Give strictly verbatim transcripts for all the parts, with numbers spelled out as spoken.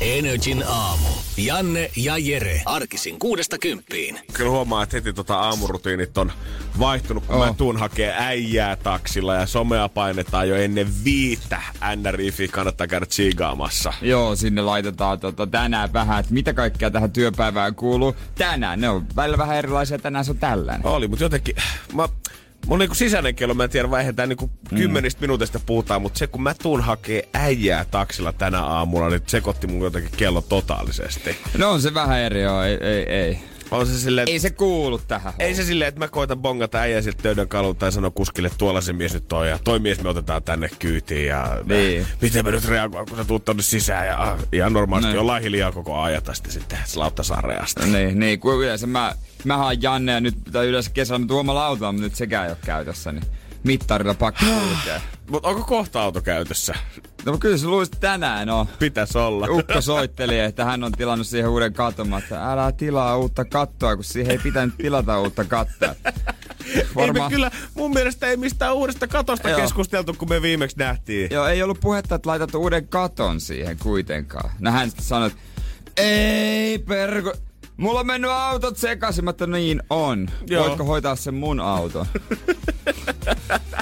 Energyn aamu. Janne ja Jere. Arkisin kuudesta kymppiin. Kyllä huomaa, että heti tota aamurutiinit on vaihtunut, kun oh. mä tuun hakee äijää taksilla ja somea painetaan jo ennen viittä. N R J kannattaa käydä tsiigaamassa. Joo, sinne laitetaan tota tänään vähän, että mitä kaikkea tähän työpäivään kuuluu tänään. Ne on välillä vähän erilaisia, tänään se on tällainen. Oli, mutta jotenkin... Mä... Mun niinku sisäinen kello, mä en tiedä, vaihdetään niinku mm. kymmenistä minuutista puhutaan, mutta se kun mä tuun hakee äijää taksilla tänä aamuna, niin sekoitti mun jotenkin kello totaalisesti. No on se vähän eri, joo, ei, ei, ei. On se silleen, ei se kuulu tähän. Ei se silleen, että mä koitan bongata äijää siltä töydön kalulta tai sano kuskille, tuolla se mies nyt on ja toi mies me otetaan tänne kyytiin ja niin. Mä, miten mä nyt reagoin, kun sä tuut tonne sisään ja ihan normaalisti no. ollaan hiljaa koko ajan tästä sitten lauttasareasta. Niin, niin, kun yleensä mä, mä haan Janne ja nyt tai yleensä kesällä mä tuon lautaa, mutta nyt sekään ei ole käytössä, niin mittarilla pakko kulkee. Mutta onko kohta auto käytössä? No kyllä se luulisi tänään on. Pitäis olla. Ukko soitteli, että hän on tilannut siihen uuden katon, että älä tilaa uutta kattoa, kun siihen ei pitänyt tilata uutta kattoa. Varma... Ei me kyllä, mun mielestä ei mistään uudesta katosta Joo. keskusteltu, kun me viimeksi nähtiin. Joo, ei ollut puhetta, että laitat uuden katon siihen kuitenkaan. No hän sitten sanoi, että ei perko... Mulla on mennyt autot sekaisin, mutta niin on. Joo. Voitko hoitaa sen mun auton?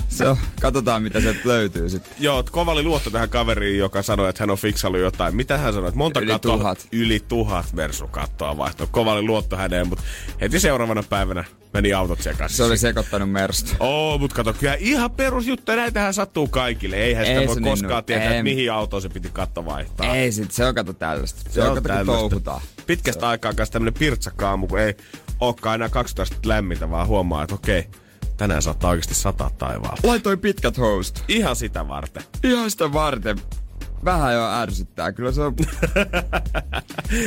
So, katsotaan mitä sieltä löytyy sitten. Joo, kova oli luotto tähän kaveriin, joka sanoi, että hän on fiksaillut jotain. Mitä hän sanoi? Monta yli kattoa? Tuhat. Yli tuhat mersukattoa vaihtoa. Kova oli luotto häneen, mutta heti seuraavana päivänä meni autot sekaisin. Se oli sekoittanut mersusta. Oo, mutta kato, kyllä ihan perusjuttu. Näitähän sattuu kaikille. Eihän sitä Ei voi koskaan tietää, että mihin autoon se piti katto vaihtaa. Ei sit, se on kato tällaista. Se, se on kato, kun touhutaan. Pitkästä aikaa kanssa tämmönen pirtsakaamu, kun ei olekaan enää kaksitoista lämmintä, vaan huomaa, että okei. Tänään saattaa oikeesti sataa taivaan. Laitoin pitkät host. Ihan sitä varten. Ihan sitä varten. Vähän jo ärsyttää. Kyllä se on...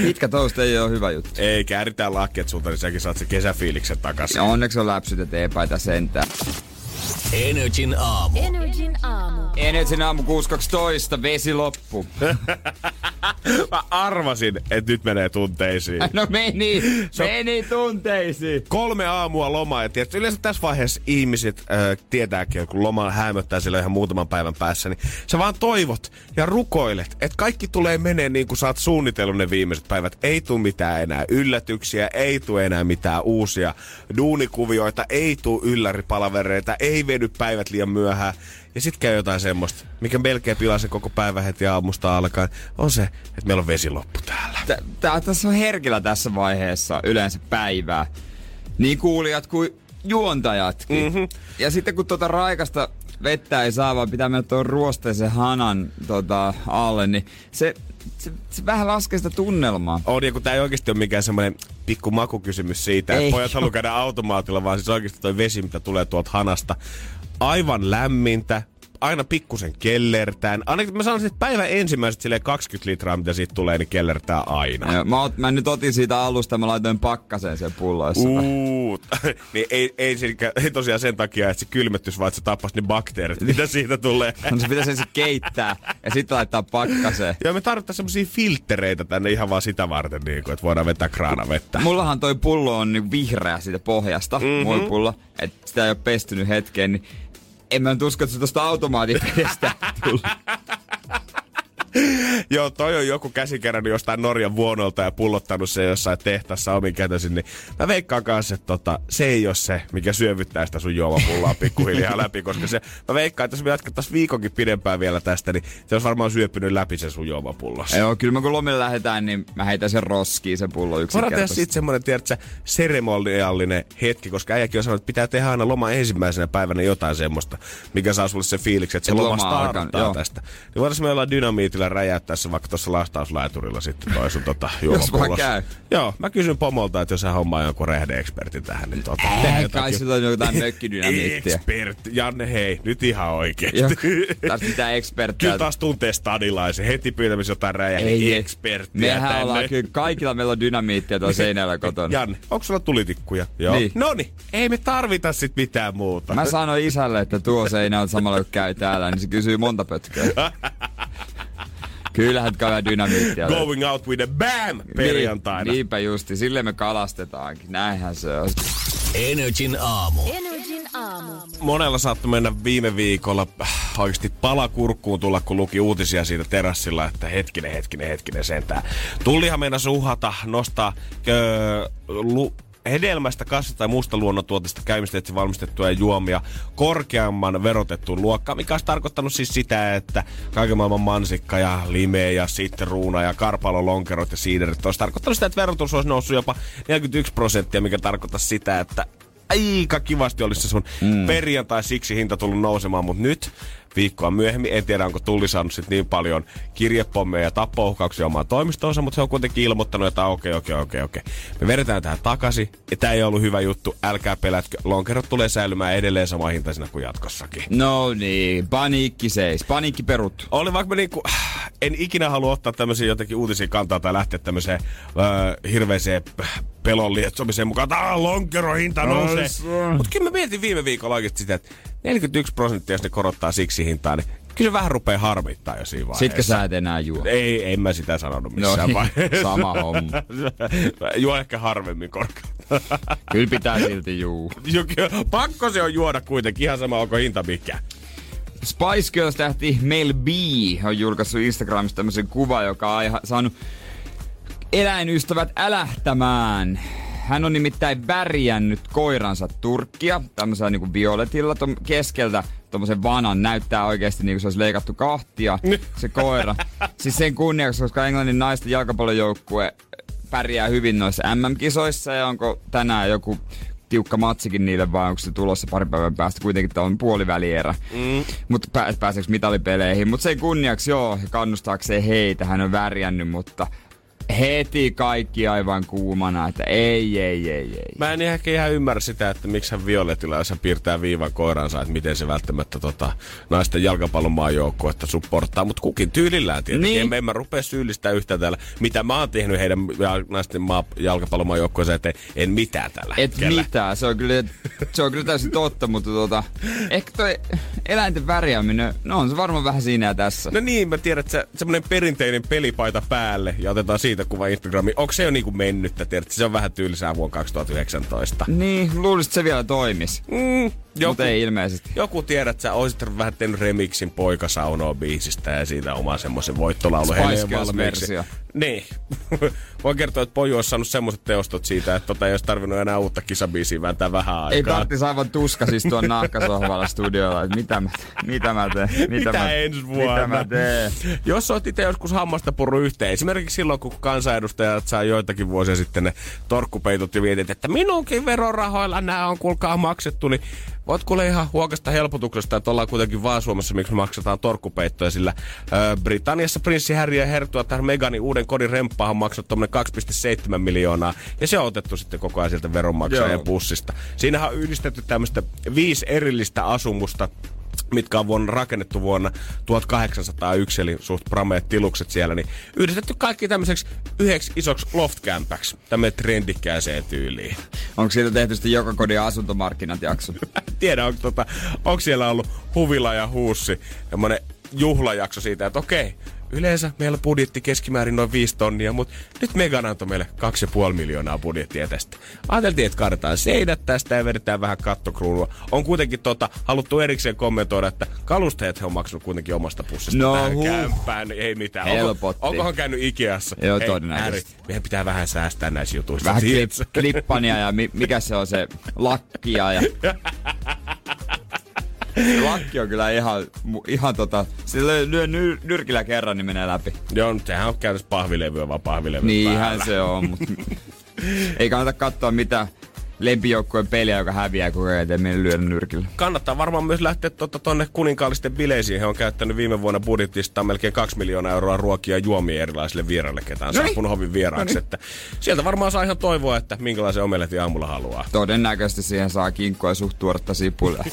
Pitkät host ei oo hyvä juttu. Ei, kääritään lahkeet sulta, niin säkin saat se kesäfiiliksen takaisin. No, onneksi on läpsytet eepäitä sentään. Energyn aamu. Energyn aamu. Energyn aamu kuusi kaksitoista. Vesi loppu. Mä arvasin, että nyt menee tunteisiin. No meni, meni tunteisiin. Kolme aamua lomaa ja tietysti yleensä tässä vaiheessa ihmiset äh, tietääkin, kun loma häämöttää sillä ihan muutaman päivän päässä, niin sä vaan toivot ja rukoilet, että kaikki tulee menee niin kuin sä oot suunnitellut ne viimeiset päivät. Ei tule mitään enää yllätyksiä, ei tule enää mitään uusia duunikuvioita, ei tule ylläripalavereita, ei vedy päivät liian myöhään. Ja sit käy jotain semmoista, mikä melkein pilaa sen koko päivän heti aamusta alkaen, on se, että meillä on vesiloppu täällä. Tää, tää, tässä on herkillä tässä vaiheessa yleensä päivää. Niin kuulijat kuin juontajatkin. Mm-hmm. Ja sitten kun tota raikasta vettä ei saa, vaan pitää mennä tuon ruosteisen hanan tota, alle, niin se... Se, se vähän laskee sitä tunnelmaa. On, ja kun tää ei oikeesti ole mikään semmonen pikku makukysymys siitä, ei, että pojat haluaa käydä automaatilla, vaan siis oikeesti toi vesi, mitä tulee tuolta hanasta, aivan lämmintä, aina pikkusen kellertään. Ainakin mä sanoisin, että päivän ensimmäiset silleen kaksikymmentä litraa, mitä siitä tulee, niin kellertää aina. Ja mä, ot, mä nyt otin siitä alusta, mä laitoin pakkaseen sen pulloissa. Uuu, niin ei, ei, ei tosiaan sen takia, että se kylmettyisi, vaan että se tappasi ne bakteerit, mitä siitä tulee. No se pitäisi ensin keittää ja sitten laittaa pakkaseen. Joo, me tarvitaan semmosia filttereitä tänne ihan vaan sitä varten, niin kuin, että voidaan vetää kraanavettä. Mullahan toi pullo on niin vihreä siitä pohjasta, mm-hmm. mun pullo, että sitä ei ole pestynyt hetkeen, niin en mä nyt usko, että se tosta automaatipedestä tuli. Joo, toi on joku käsikerännyt jostain Norjan vuonolta ja pullottanut se jossain tehtassa omin kätösin, niin mä veikkaan kanssa, että tota, se ei ole se, mikä syövyttää sitä sun juomapullaan pikkuhiljaa läpi, koska se, mä veikkaan, että jos me jatkettaisiin viikonkin pidempään vielä tästä, niin se olisi varmaan syöpynyt läpi sen sun juomapullossa. Joo, kyllä mä kun lomille lähdetään, niin mä heitän sen roskiin sen pullon yksinkertaisesti. Voidaan tehdä sit semmonen, tiedätkö, seremoniallinen hetki, koska äijäkin on sanonut, että pitää tehdä aina loma ensimmäisenä päivänä jotain semmoista, mikä saa sulle se fiiliksen, että se loma starttaa tästä. Niin voidaan me olla dynamiitilla räjäyttää tässä vaikka tuossa lastauslaiturilla sitten toi sun tota juomapullossa. Jos joo, mä kysyn pomolta, että jos hän hommaa jonkun rehde-ekspertin tähän, niin tota. Äh, kai sillä on jotain mökkidynamiittia. Ekspertti. Janne, hei, nyt ihan oikeesti. Taas pitää eksperttiä. Kyllä taas tuntee stadilaisen. Heti pyytämis jotain räjähti eksperttiä. Mehän tänne ollaan kyllä, kaikilla meillä on dynamiittia tuolla seinällä kotona. Janne, onko sulla tulitikkuja? Joo. Niin. Noni, ei me tarvita sit mitään muuta. Mä sanoin isälle, että tuo seinä on samalla, kun käy täällä, niin se kysyy monta pötköä. Kyllähän kavaa dynamiittia. Going löyt out with a bam perjantaina. Niinpä justi, sille me kalastetaankin. Näinhän se on. Energin aamu. Energin aamu. Monella saattoi mennä viime viikolla oikeasti palakurkkuun tulla, kun luki uutisia siitä terassilla, että hetkinen, hetkinen, hetkinen sentään. Tullihan meinasi uhata nostaa öö, lu... hedelmästä, kasvista tai muusta luonnontuotteesta käymisteitse valmistettuja juomia korkeamman verotettuun luokkaan, mikä olisi tarkoittanut siis sitä, että kaiken maailman mansikka ja lime ja sitruuna ja karpalolonkerot ja siiderit olisi tarkoittanut sitä, että verotus olisi noussut jopa neljäkymmentäyksi prosenttia, mikä tarkoittaa sitä, että aika kivasti olisi se sun mm. perjantai siksi hinta tullut nousemaan, mutta nyt viikkoa myöhemmin, en tiedä onko Tulli saanut sit niin paljon kirjepommeja ja tappouhkauksia omaan toimistoonsa, mutta se on kuitenkin ilmoittanut, että okei, okei, okei, okei. Me vedetään tähän takaisin, ja tää ei ollut hyvä juttu, älkää pelätkö, lonkerot tulee säilymään edelleen samaan hintaisena kuin jatkossakin. No niin, paniikki seis, paniikki perut. Oli vaikka niinku, en ikinä halua ottaa tämmöisiä jotenkin uutisia kantaa tai lähteä tämmöiseen öö, hirveeseen pelon lietsomiseen mukaan, että lonkeron hinta nousee. Mut kyllä mä mietin viime viikolla oikeesti sitä, että neljäkymmentäyksi prosenttia, jos ne korottaa siksi hintaa, niin kyllä se vähän rupeaa harmittaa jo siinä vaiheessa. Sitkö sä et enää juo? Ei, en mä sitä sanonut missään no, vaiheessa. Sama homma. Juo ehkä harvemmin korkeaa. Kyllä pitää silti juu. Pakko se on juoda kuitenkin, ihan sama onko hinta mikä. Spice Girls-tähti Mel B on julkaissut Instagramissa tämmöisen kuvan, joka on saanut eläinystävät älähtämään. Hän on nimittäin värjännyt koiransa turkkia, tämmöisellä niinku violetilla tom, keskeltä. Tommosen vanan näyttää oikeesti niinku se olisi leikattu kahtia, se koira. Siis sen kunniaksi, koska Englannin naisten jalkapallojoukkue pärjää hyvin noissa M M-kisoissa ja onko tänään joku tiukka matsikin niille vai onko se tulossa pari päivän päästä, kuitenkin tää on puolivälierä. Mm. Mut pääseekö mitalipeleihin, mut sen kunniaksi joo, kannustaakseen heitä, hän on värjännyt, mutta heti kaikki aivan kuumana, että ei, ei, ei, ei. Mä en ehkä ihan ymmärrä sitä, että miksi hän violetilla, jos hän piirtää viivan koiransa, että miten se välttämättä tota, naisten jalkapallomaajoukkuetta supporttaa, mutta kukin tyylillään tietenkin. Niin. En, en mä rupea syyllistää yhtään täällä, mitä mä oon tehnyt heidän naisten maa, jalkapallomaajoukkueensa, että en mitään tällä et hetkellä. Et mitään, se on kyllä, se on kyllä täysin totta, mutta tota, ehkä toi eläinten värjääminen, no on se varmaan vähän siinä tässä. No niin, mä tiedän, että se, semmonen perinteinen pelipaita päälle ja otetaan siitä kuva Instagramiin. Onko se jo niinku mennyttä? Tiedätkö, se on vähän tyylisää vuonna kaksituhattayhdeksäntoista. Niin, luulisit se vielä toimis. Mm, mutta ei ilmeisesti. Joku tiedät, että sä oisit vähän tehnyt remixin Poikasaunoa biisistä ja siitä omaa semmoisen voittolaulu heille valmiiksi. Niin. Voin kertoa, että Poju olisi saanut semmoiset teostot siitä, että tota ei olisi tarvinnut enää uutta kisabiisiä vääntää vähän aikaa. Ei tarvitsisi aivan tuska siis tuon nahkasohvalla studiolla, että mitä mä, mitä mä teen. Mitä, mitä mä, ensi vuonna? Mitä mä teen? Jos olet itse joskus hammasta purru yhteen, esimerkiksi silloin kun kansanedustajat saa joitakin vuosia sitten ne torkkupeitot ja vietit, että minunkin verorahoilla nämä on kuulkaa maksettu, niin voit kuule ihan huokasta helpotuksesta, että ollaan kuitenkin vaan Suomessa, miksi maksataan torkkupeittoja, sillä ö, Britanniassa prinssi Harry ja hertua tähän Meganin uuden kodin remppaan on maksanut tuommoinen kaksi pilkku seitsemän miljoonaa, ja se on otettu sitten koko ajan sieltä veronmaksajien pussista. Siinähän on yhdistetty tämmöistä viisi erillistä asumusta, mitkä on vuonna, rakennettu vuonna tuhatkahdeksansataayksi, eli suht prameet tilukset siellä, niin yhdistetty kaikki tämmöiseksi yhdeksi isoksi loftkämpäksi, tämmöinen trendikkääseen tyyliin. Onko siitä tehty sitten joka kodin asuntomarkkinat jakso? En tiedä, onko, tota, onko siellä ollut huvila ja huussi, tämmöinen juhlajakso siitä, että okei, yleensä meillä budjetti keskimäärin noin viisi tonnia, mutta nyt Megan antoi meille kaksi pilkku viisi miljoonaa budjettia tästä. Ajateltiin, että kartaan seinät tästä ja vedetään vähän kattokruunua. On kuitenkin tota, haluttu erikseen kommentoida, että kalustajat he on maksanut kuitenkin omasta pussista no, tähän huh. kämpään. Ei mitään. Helpotti. Onko, onkohan käynyt Ikeassa? Joo, todennäköisesti. Meidän pitää vähän säästää näissä jutuissa. Vähän klip- klippania ja mi- mikä se on se lakkia ja... Lakki on kyllä ihan, ihan tota, se lyö nyr, nyrkillä kerran, niin menee läpi. Joo, mutta sehän on käytössä pahvilevyä, vaan pahvilevyn päällä. Niinhän se on, mutta ei kannata katsoa mitä lempijoukkojen peliä, joka häviää koko ajan, ettei meidän lyödä nyrkillä. Kannattaa varmaan myös lähteä tuonne tota, kuninkaallisten bileisiin. He on käyttänyt viime vuonna budjetista melkein kaksi miljoonaa euroa ruokia ja juomia erilaisille vieraille, ketään saapunut hovin vieraaksi. Että sieltä varmaan saa ihan toivoa, että minkälaisen omeletin aamulla haluaa. Todennäköisesti siihen saa kinkkoa suht tuoretta sipulia.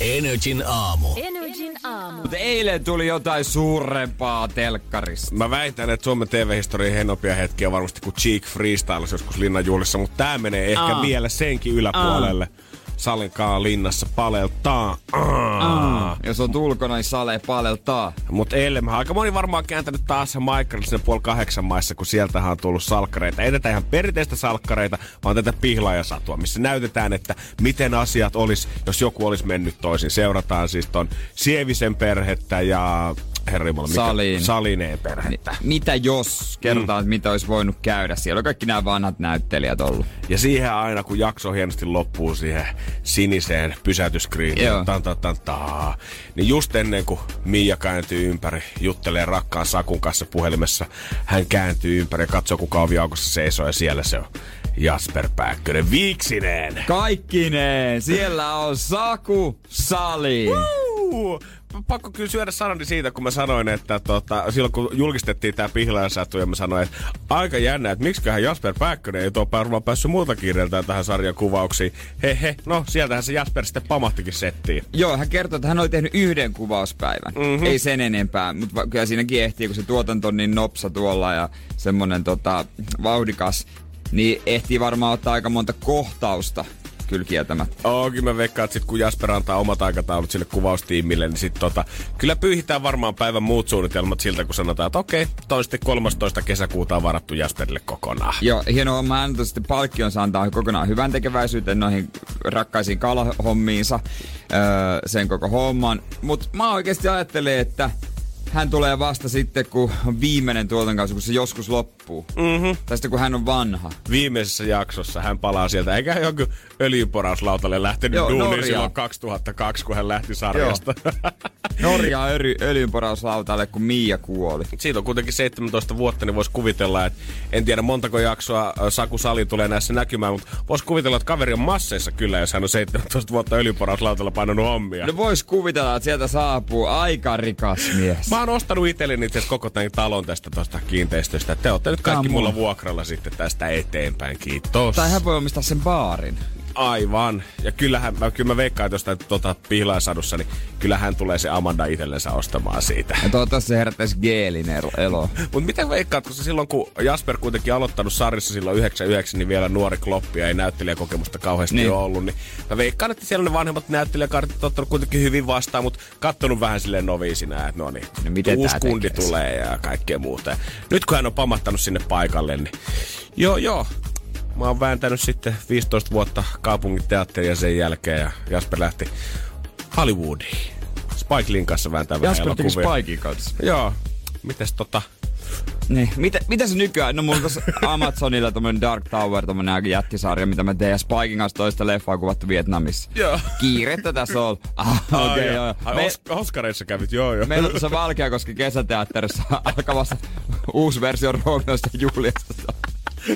Energin aamu. Energin aamu. Mutta eilen tuli jotain suurempaa telkkarista. Mä väitän, että Suomen T V-historian henopia hetkiä varmasti kuin Cheek freestylasi joskus Linnanjuhlissa, mutta tää menee ehkä Aa. vielä senkin yläpuolelle. Aa. Salenkaa linnassa paleltaa. Aa. Jos on ulkona, niin sale paleltaa. Mut eilen aika moni varmaan kääntänyt taas maikkarille sinne puoli kahdeksan maissa, kun sieltähän on tullut salkkareita. Ei tätä ihan perinteistä salkkareita, vaan tätä Pihlajasatua, missä näytetään, että miten asiat olisi, jos joku olisi mennyt toisin. Seurataan siis ton Sievisen perhettä ja... Herrimalla, Salin. Salineen perhettä. Ni, mitä jos? Kerrotaan, mm. mitä olisi voinut käydä. Siellä on kaikki nämä vanhat näyttelijät ollut. Ja siihen aina, kun jakso hienosti loppuu siihen siniseen pysäytyskriiniin, tan, tan, tan, tan, niin just ennen kuin Mia kääntyy ympäri, juttelee rakkaan Sakun kanssa puhelimessa, hän kääntyy ympäri ja katsoo, kuka ovi aukossa seisoo, ja siellä se on Jasper Pääkkönen viiksineen. Kaikkineen! Siellä on Saku Salin. Woo! Pakko kyllä syödä sanani siitä, kun mä sanoin, että tota, silloin kun julkistettiin tää Pihlajasatu ja mä sanoin, että aika jännä, että miksiköhän Jasper Pääkkönen ei tuo varmaan päässyt muuta kiireiltään tähän sarjan kuvauksiin. He he, no sieltähän se Jasper sitten pamahtikin settiin. Joo, hän kertoi, että hän oli tehnyt yhden kuvauspäivän, mm-hmm. ei sen enempää, mutta kyllä siinäkin ehtii, kun se tuotanto on niin nopsa tuolla ja semmonen tota, vauhdikas, niin ehtii varmaan ottaa aika monta kohtausta. Kyllä kieltämättä. Oo, kyllä mä veikkaan, että sit kun Jasper antaa omat aikataulut sille kuvaustiimille, niin sit tota, kyllä pyyhitään varmaan päivän muut suunnitelmat siltä, kun sanotaan, että okei, toisesti kolmastoista kesäkuuta on varattu Jasperille kokonaan. Joo, hienoa, mä annan sitten palkkionsa antaa kokonaan hyvän tekeväisyyteen noihin rakkaisiin kalahommiinsa, öö, sen koko homman. Mut mä oikeesti ajattelen, että hän tulee vasta sitten, kun on viimeinen tuotantokausi, kun se joskus loppuu. Mm-hmm. Tai sitten, kun hän on vanha. Viimeisessä jaksossa hän palaa sieltä. Eikä joku öljyporauslautalle lähtenyt Joo, duuniin Norja. Silloin kaksituhattakaksi, kun hän lähti sarjasta. Norjaa öljyporauslautalle, kun Mia kuoli. Siitä on kuitenkin seitsemäntoista vuotta, niin voisi kuvitella, että en tiedä montako jaksoa Saku Salin tulee näissä näkymään, mutta voisi kuvitella, että kaveri on masseissa kyllä, jos hän on seitsemäntoista vuotta öljyporauslautalla painanut hommia. No vois kuvitella, että sieltä saapuu aika rikas mies. Mä oon ostanut itselleni itse koko tämän talon tästä tosta kiinteistöstä. Te ootte nyt kaikki mulla vuokralla sitten tästä eteenpäin, kiitos. Tai hän voi omistaa sen baarin. Aivan. Ja kyllähän, kyllä mä veikkaan tuosta tuota Pihlajasadussa, niin kyllähän tulee se Amanda itsellensä ostamaan siitä. Ja toivottavasti se herättäisi geelin elo. Mut miten veikkaatko se silloin, kun Jasper kuitenkin aloittanut sarjassa silloin yhdeksänkymmentäyhdeksän, niin vielä nuori kloppi ja ei näyttelijäkokemusta kauheasti niin. ole ollut, niin mä veikkaan, että siellä ne vanhemmat näyttelijäkartit ottanut kuitenkin hyvin vastaan, mut kattonut vähän silleen noviisinä, että no niin, no, uusi kundi tulee ja kaikkea muuta. Ja nyt kun hän on pamahtanut sinne paikalle, niin joo joo. Mä oon vääntänyt sitten viisitoista vuotta kaupunginteatteria sen jälkeen ja Jasper lähti Hollywoodiin. Spike Leen kanssa vääntää vähän elokuvia. Jasper teki Spikein kanssa. Joo. Mites tota... Niin. Mitä, mitä se nykyään? No mulla tossa Amazonilla tommonen Dark Tower, tommonen jättisarja, mitä mä teen. Ja Spiken kanssa toista leffaa kuvattu Vietnamissa. Joo. Kiirettä tässä on. Ah, okei, okay, joo. joo. Me... Os- Oskareissa kävit, joo joo. Meillä on tuossa Valkeakoski kesäteatterissa alkavassa uusi versio Rognosta Juliasta.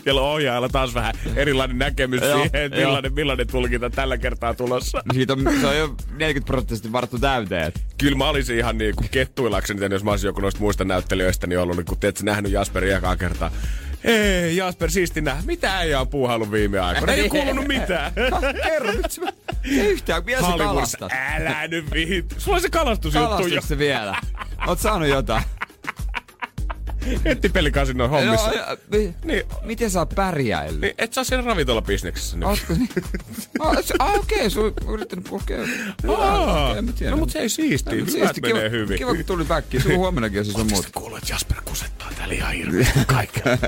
Siellä ohjaajalla taas vähän erilainen näkemys joo, siihen, millainen, millainen tulkinta tällä kertaa tulossa. Siitä on, se on jo neljäkymmentä prosenttisesti varattu täyteen. Kyllä mä olisin ihan niin kuin kettuilakseni, jos mä olisin joku noista muista näyttelijöistä, niin ollut, niin kun te etsä nähnyt Jasperia ekaa kertaa. Ei, Jasper, siistinä. Mitä ei ole puuhaillut viime aikoina? Ei kuulunut mitään. Kerro, mitsi mä... Yhtään, mitä sä kalastat? Älä nyt vihit. Sulla on se kalastusjuttu jo. Kalastat se vielä? Oot saanut jotain? Etti pelikasinon hommissa. Joo, joo. Niin. Miten sä oot pärjäillyt? Niin, et sä oot siellä ravintolabisneksessä nyt. Ootko niin? Ah, okei, sun on yrittänyt pukea. Aa, no mut se ei siistiä. No, hyvät siisti. Menee hyvin. Kiva, kun tuli väkkiin. Sun huomennakin on se sun muuta. Ootko sitten kuullut, että Jasper kusettaa täällä ihan hirveästi kaikkea?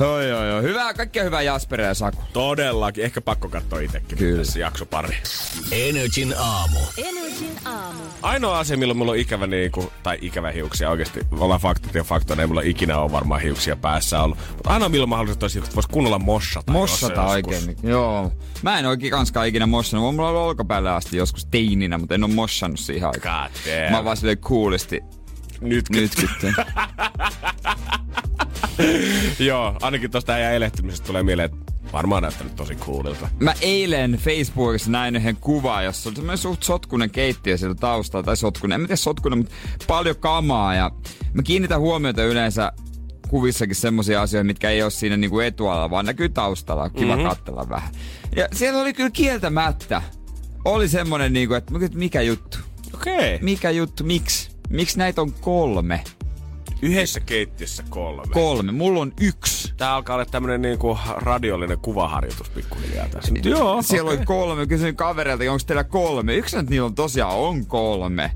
Oi, oi, oi. Hyvää, kaikkea hyvää Jasperia ja Saku. Todellakin. Ehkä pakko katsoa itsekin tässä jakso pari. Energin aamu. Energin aamu. Ainoa asia, milloin mulla on ikävä niinku, tai ikävä hiuksia oikeesti. Ollaan faktat ja faktoina, ei mulla ikinä ole varmaan hiuksia päässä ollut. Mutta ainoa milloin mä haluaisin, että olisi hiukset, vois kunnolla mossata. Mossata oikein. Joo. Mä en oikein kanskaan ikinä mossannut. Mulla on ollut olkapäällä asti joskus teininä, mutta en oo mossannut siihen aikaan. Mä oon vaan silleen coolisti. Nytkytty. Joo, ainakin tosta äijän elehtymisestä tulee mieleen, että Varmaan näyttänyt tosi coolilta. Mä eilen Facebookissa näin yhden kuvan, jossa oli semmoinen suht sotkunen keittiö siellä taustalla. Tai sotkunen, en mä tiedä sotkunen, mutta paljon kamaa. Ja mä kiinnitän huomiota yleensä kuvissakin semmoisia asioita, mitkä ei ole siinä niinku etualalla, vaan näkyy taustalla. Kiva mm-hmm. katsella vähän. Ja siellä oli kyllä kieltämättä. Oli semmoinen niinku, että mikä juttu? Okei. Mikä juttu? Miksi? Miksi näitä on kolme? Yhdessä keittiössä kolme. Kolme. Mulla on yksi. Tää alkaa olla tämmönen niinku radiollinen kuvaharjoitus pikkuhiljaa tässä. Nyt, joo. Siellä okay. oli kolme. Kysyin kavereilta, onko teillä kolme? Yksi nyt niillä on tosiaan on kolme.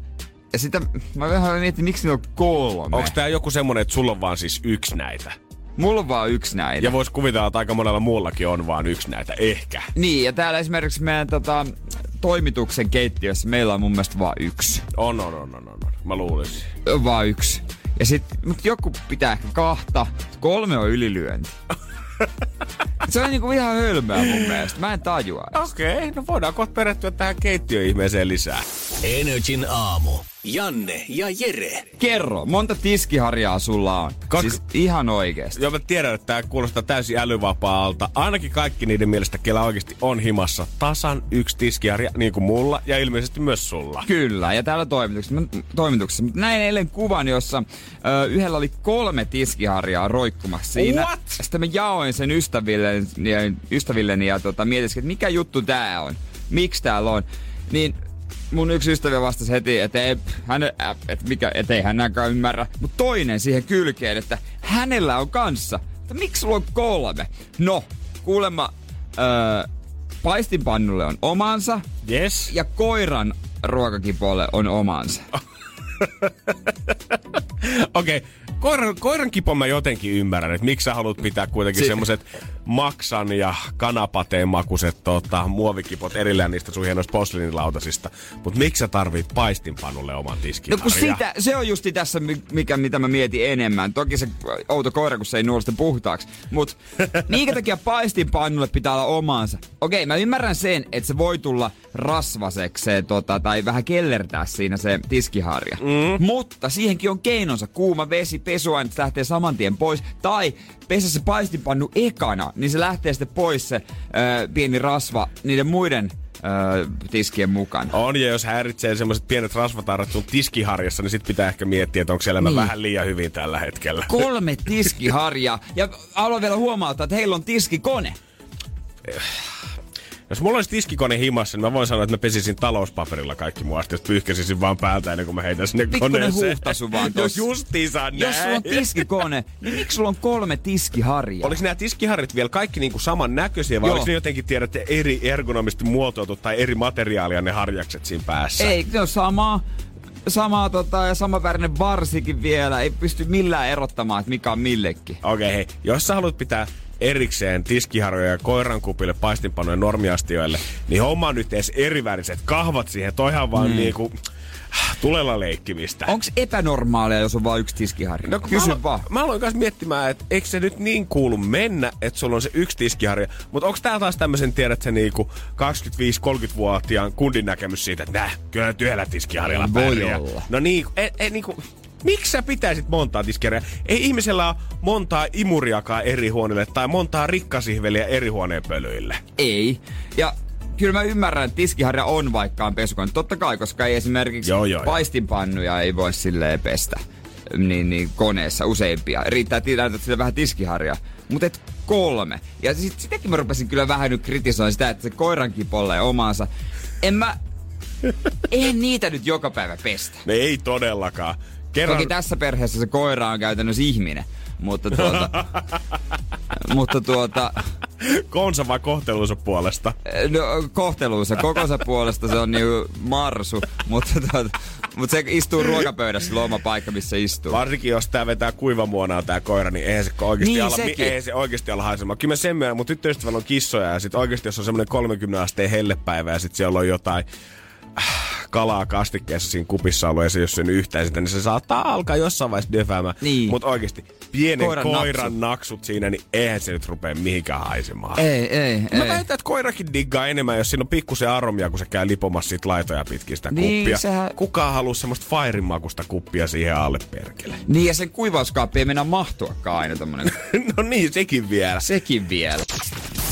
Ja sitä mä vähän mietin, miksi niillä on kolme. Onks tää joku semmonen, että sulla on vaan siis yksi näitä? Mulla on vaan yksi näitä. Ja vois kuvitella, että aika monella muullakin on vaan yksi näitä. Ehkä. Niin, ja täällä esimerkiksi meidän tota, toimituksen keittiössä meillä on mun mielestä vaan yksi. On, on, on, on, on. Mä luulisin. Vaan yksi. Ja sit, mut joku pitää ehkä kahta. Kolme on ylilyönti. Se on niinku ihan hölmää mun mielestä. Mä en tajua. Okei, okay, no voidaan kohta perehtyä tähän keittiöihmeeseen lisää. Energin aamu. Janne ja Jere. Kerro, monta tiskiharjaa sulla on? Kak- siis ihan oikeesti. Joo, mä tiedän, että tää kuulostaa täysin älyvapaalta. Ainakin kaikki niiden mielestä, kellä oikeesti on himassa tasan yksi tiskiharja, niin kuin mulla ja ilmeisesti myös sulla. Kyllä, ja täällä toimituksessa. toimituksessa. Näin eilen kuvan, jossa ö, yhdellä oli kolme tiskiharjaa roikkumassa siinä. What? Sitten mä jaoin sen ystävilleni, ystävilleni ja tota, mietiskin, että mikä juttu tää on? Miksi täällä on? Niin... Mun yksi ystävä vastasi heti, että ei hän, et mikä, et ei hänäkään ymmärrä. Mut toinen siihen kylkeen, että hänellä on kanssa. Että miksi sulla on kolme? No, kuulemma öö, paistinpannulle on omansa. Yes. Ja koiran ruokakipolle on omansa. Okei. Okay. Koiran, koiran kipon mä jotenkin ymmärrän, että miksi sä haluat pitää kuitenkin si- semmoset maksan ja kanapateen makuset tota, muovikipot erillään niistä sun hienoista posliinilautasista. Mut miksi sä tarvit paistinpanulle oman tiskiharjan? No kun sitä, se on justi tässä, mikä, mitä mä mietin enemmän. Toki se outo koira, kun se ei nuolista puhtaaksi. Mut minkä takia paistinpanulle pitää olla omansa? Okei, mä ymmärrän sen, että se voi tulla rasvaseksi se, tota, tai vähän kellertää siinä se tiskiharja. Mm. Mutta siihenkin on keinonsa. Kuuma vesi, pesuaineet lähtee saman tien pois. Tai pesä se paistinpannu ekana, niin se lähtee sitten pois se öö, pieni rasva niiden muiden öö, tiskien mukana. On, ja jos häiritsee semmoiset pienet rasvataarat sun tiskiharjassa, niin sit pitää ehkä miettiä, että onko se elämä niin vähän liian hyvin tällä hetkellä. Kolme tiskiharjaa. Ja haluan vielä huomauttaa, että heillä on tiskikone. Jos mulla olisi tiskikone himassa, niin mä voin sanoa, että mä pesisin talouspaperilla kaikki mun astiat, pyyhkäsisin vaan päältä ennen kuin mä heitän sinne pikkuinen koneeseen. Pikkuinen huuhtasu vaan tossa. No justiinsa näin. Jos sulla on tiskikone, niin miksi sulla on kolme tiskiharjaa? Oliko nämä tiskiharjat vielä kaikki niinku saman näköisiä, vai oliko ne jotenkin tiedät eri ergonomisesti muotoiltu tai eri materiaalia ne harjakset siinä päässä? Ei, ne on samaa. Samaa tota, ja samanvärinen varsikin vielä. Ei pysty millään erottamaan, että mikä on millekin. Okei, hei. Jos sä haluat pitää erikseen tiskiharjoja ja koirankupille, paistinpanoja, normiastioille, niin homma nyt edes eriväriset kahvat siihen. Toihan vaan mm. niinku... tulella leikkimistä. Onks epänormaalia, jos on vaan yksi tiskiharja? No, kysy mä alo- vaan. Mä aloin kanssa miettimään, että eikö se nyt niin kuulu mennä, että sulla on se yksi tiskiharja. Mutta onks tää taas tämmösen, tiedät sä, niinku kaksikymmentäviisi-kolmekymmentävuotiaan kundin näkemys siitä, että nää, kyllä nyt yhdellä tiskiharjalla pärjää. No niin, ei, ei niinku... Miksi sä pitäisit montaa tiskiharjaa? Ei ihmisellä ole montaa imuriakaan eri huoneelle tai montaa rikkasihveliä eri huoneen pölyille. Ei. Ja... Kyllä mä ymmärrän, että tiskiharja on vaikkaan pesukone. Totta kai, koska ei esimerkiksi joo, joo, paistinpannuja ei voi silleen pestä niin, niin koneessa useimpia. Riittää tilanteet sille vähän tiskiharjaa. Mut et kolme. Ja sit, sitäkin mä rupesin kyllä vähän nyt kritisoimaan sitä, että se koiran kipolleen omaansa. En mä... Eihän niitä nyt joka päivä pestä. Ne ei todellakaan. Kerran... Toki tässä perheessä se koira on käytännössä ihminen. Mutta tuota... mutta tuota... Konsa vai kohtelunsa puolesta? No kohtelunsa, kokonsa puolesta se on niinku marsu, mutta tuota, mut se istuu ruokapöydässä, sillä on oma paikka, missä istuu. Varsinkin jos tää vetää kuivamuonaa tää koira, niin eihän se oikeesti niin ala, mi- eihän se oikeesti ala haisemaan. Kyllä mä sen myönnän, mun tyttöystävällä on kissoja ja sit oikeesti jos on semmonen kolmekymmentä asteen hellepäivä ja sit siellä on jotain kalaa kastikkeessa siinä kupissa ollut ja se jos sen yhtään sitä, niin se saattaa alkaa jossain vaiheessa döfäämään. Niin. Mut oikeesti pienen koiran, koiran naksut. naksut siinä, niin eihän se nyt rupee mihinkään haisemaan. Ei, ei, Mä ei. väitän, että koirakin diggaa enemmän, jos siinä on pikkusen aromia, kun se käy lipomassa siitä laitoja pitkin sitä niin, kuppia. Sehän... Kukaan haluu semmoista fairinmakusta kuppia siihen alle perkele. Niin ja sen kuivauskaappi ei mennä mahtuakaan aina tommonen. No niin, sekin vielä. Sekin vielä.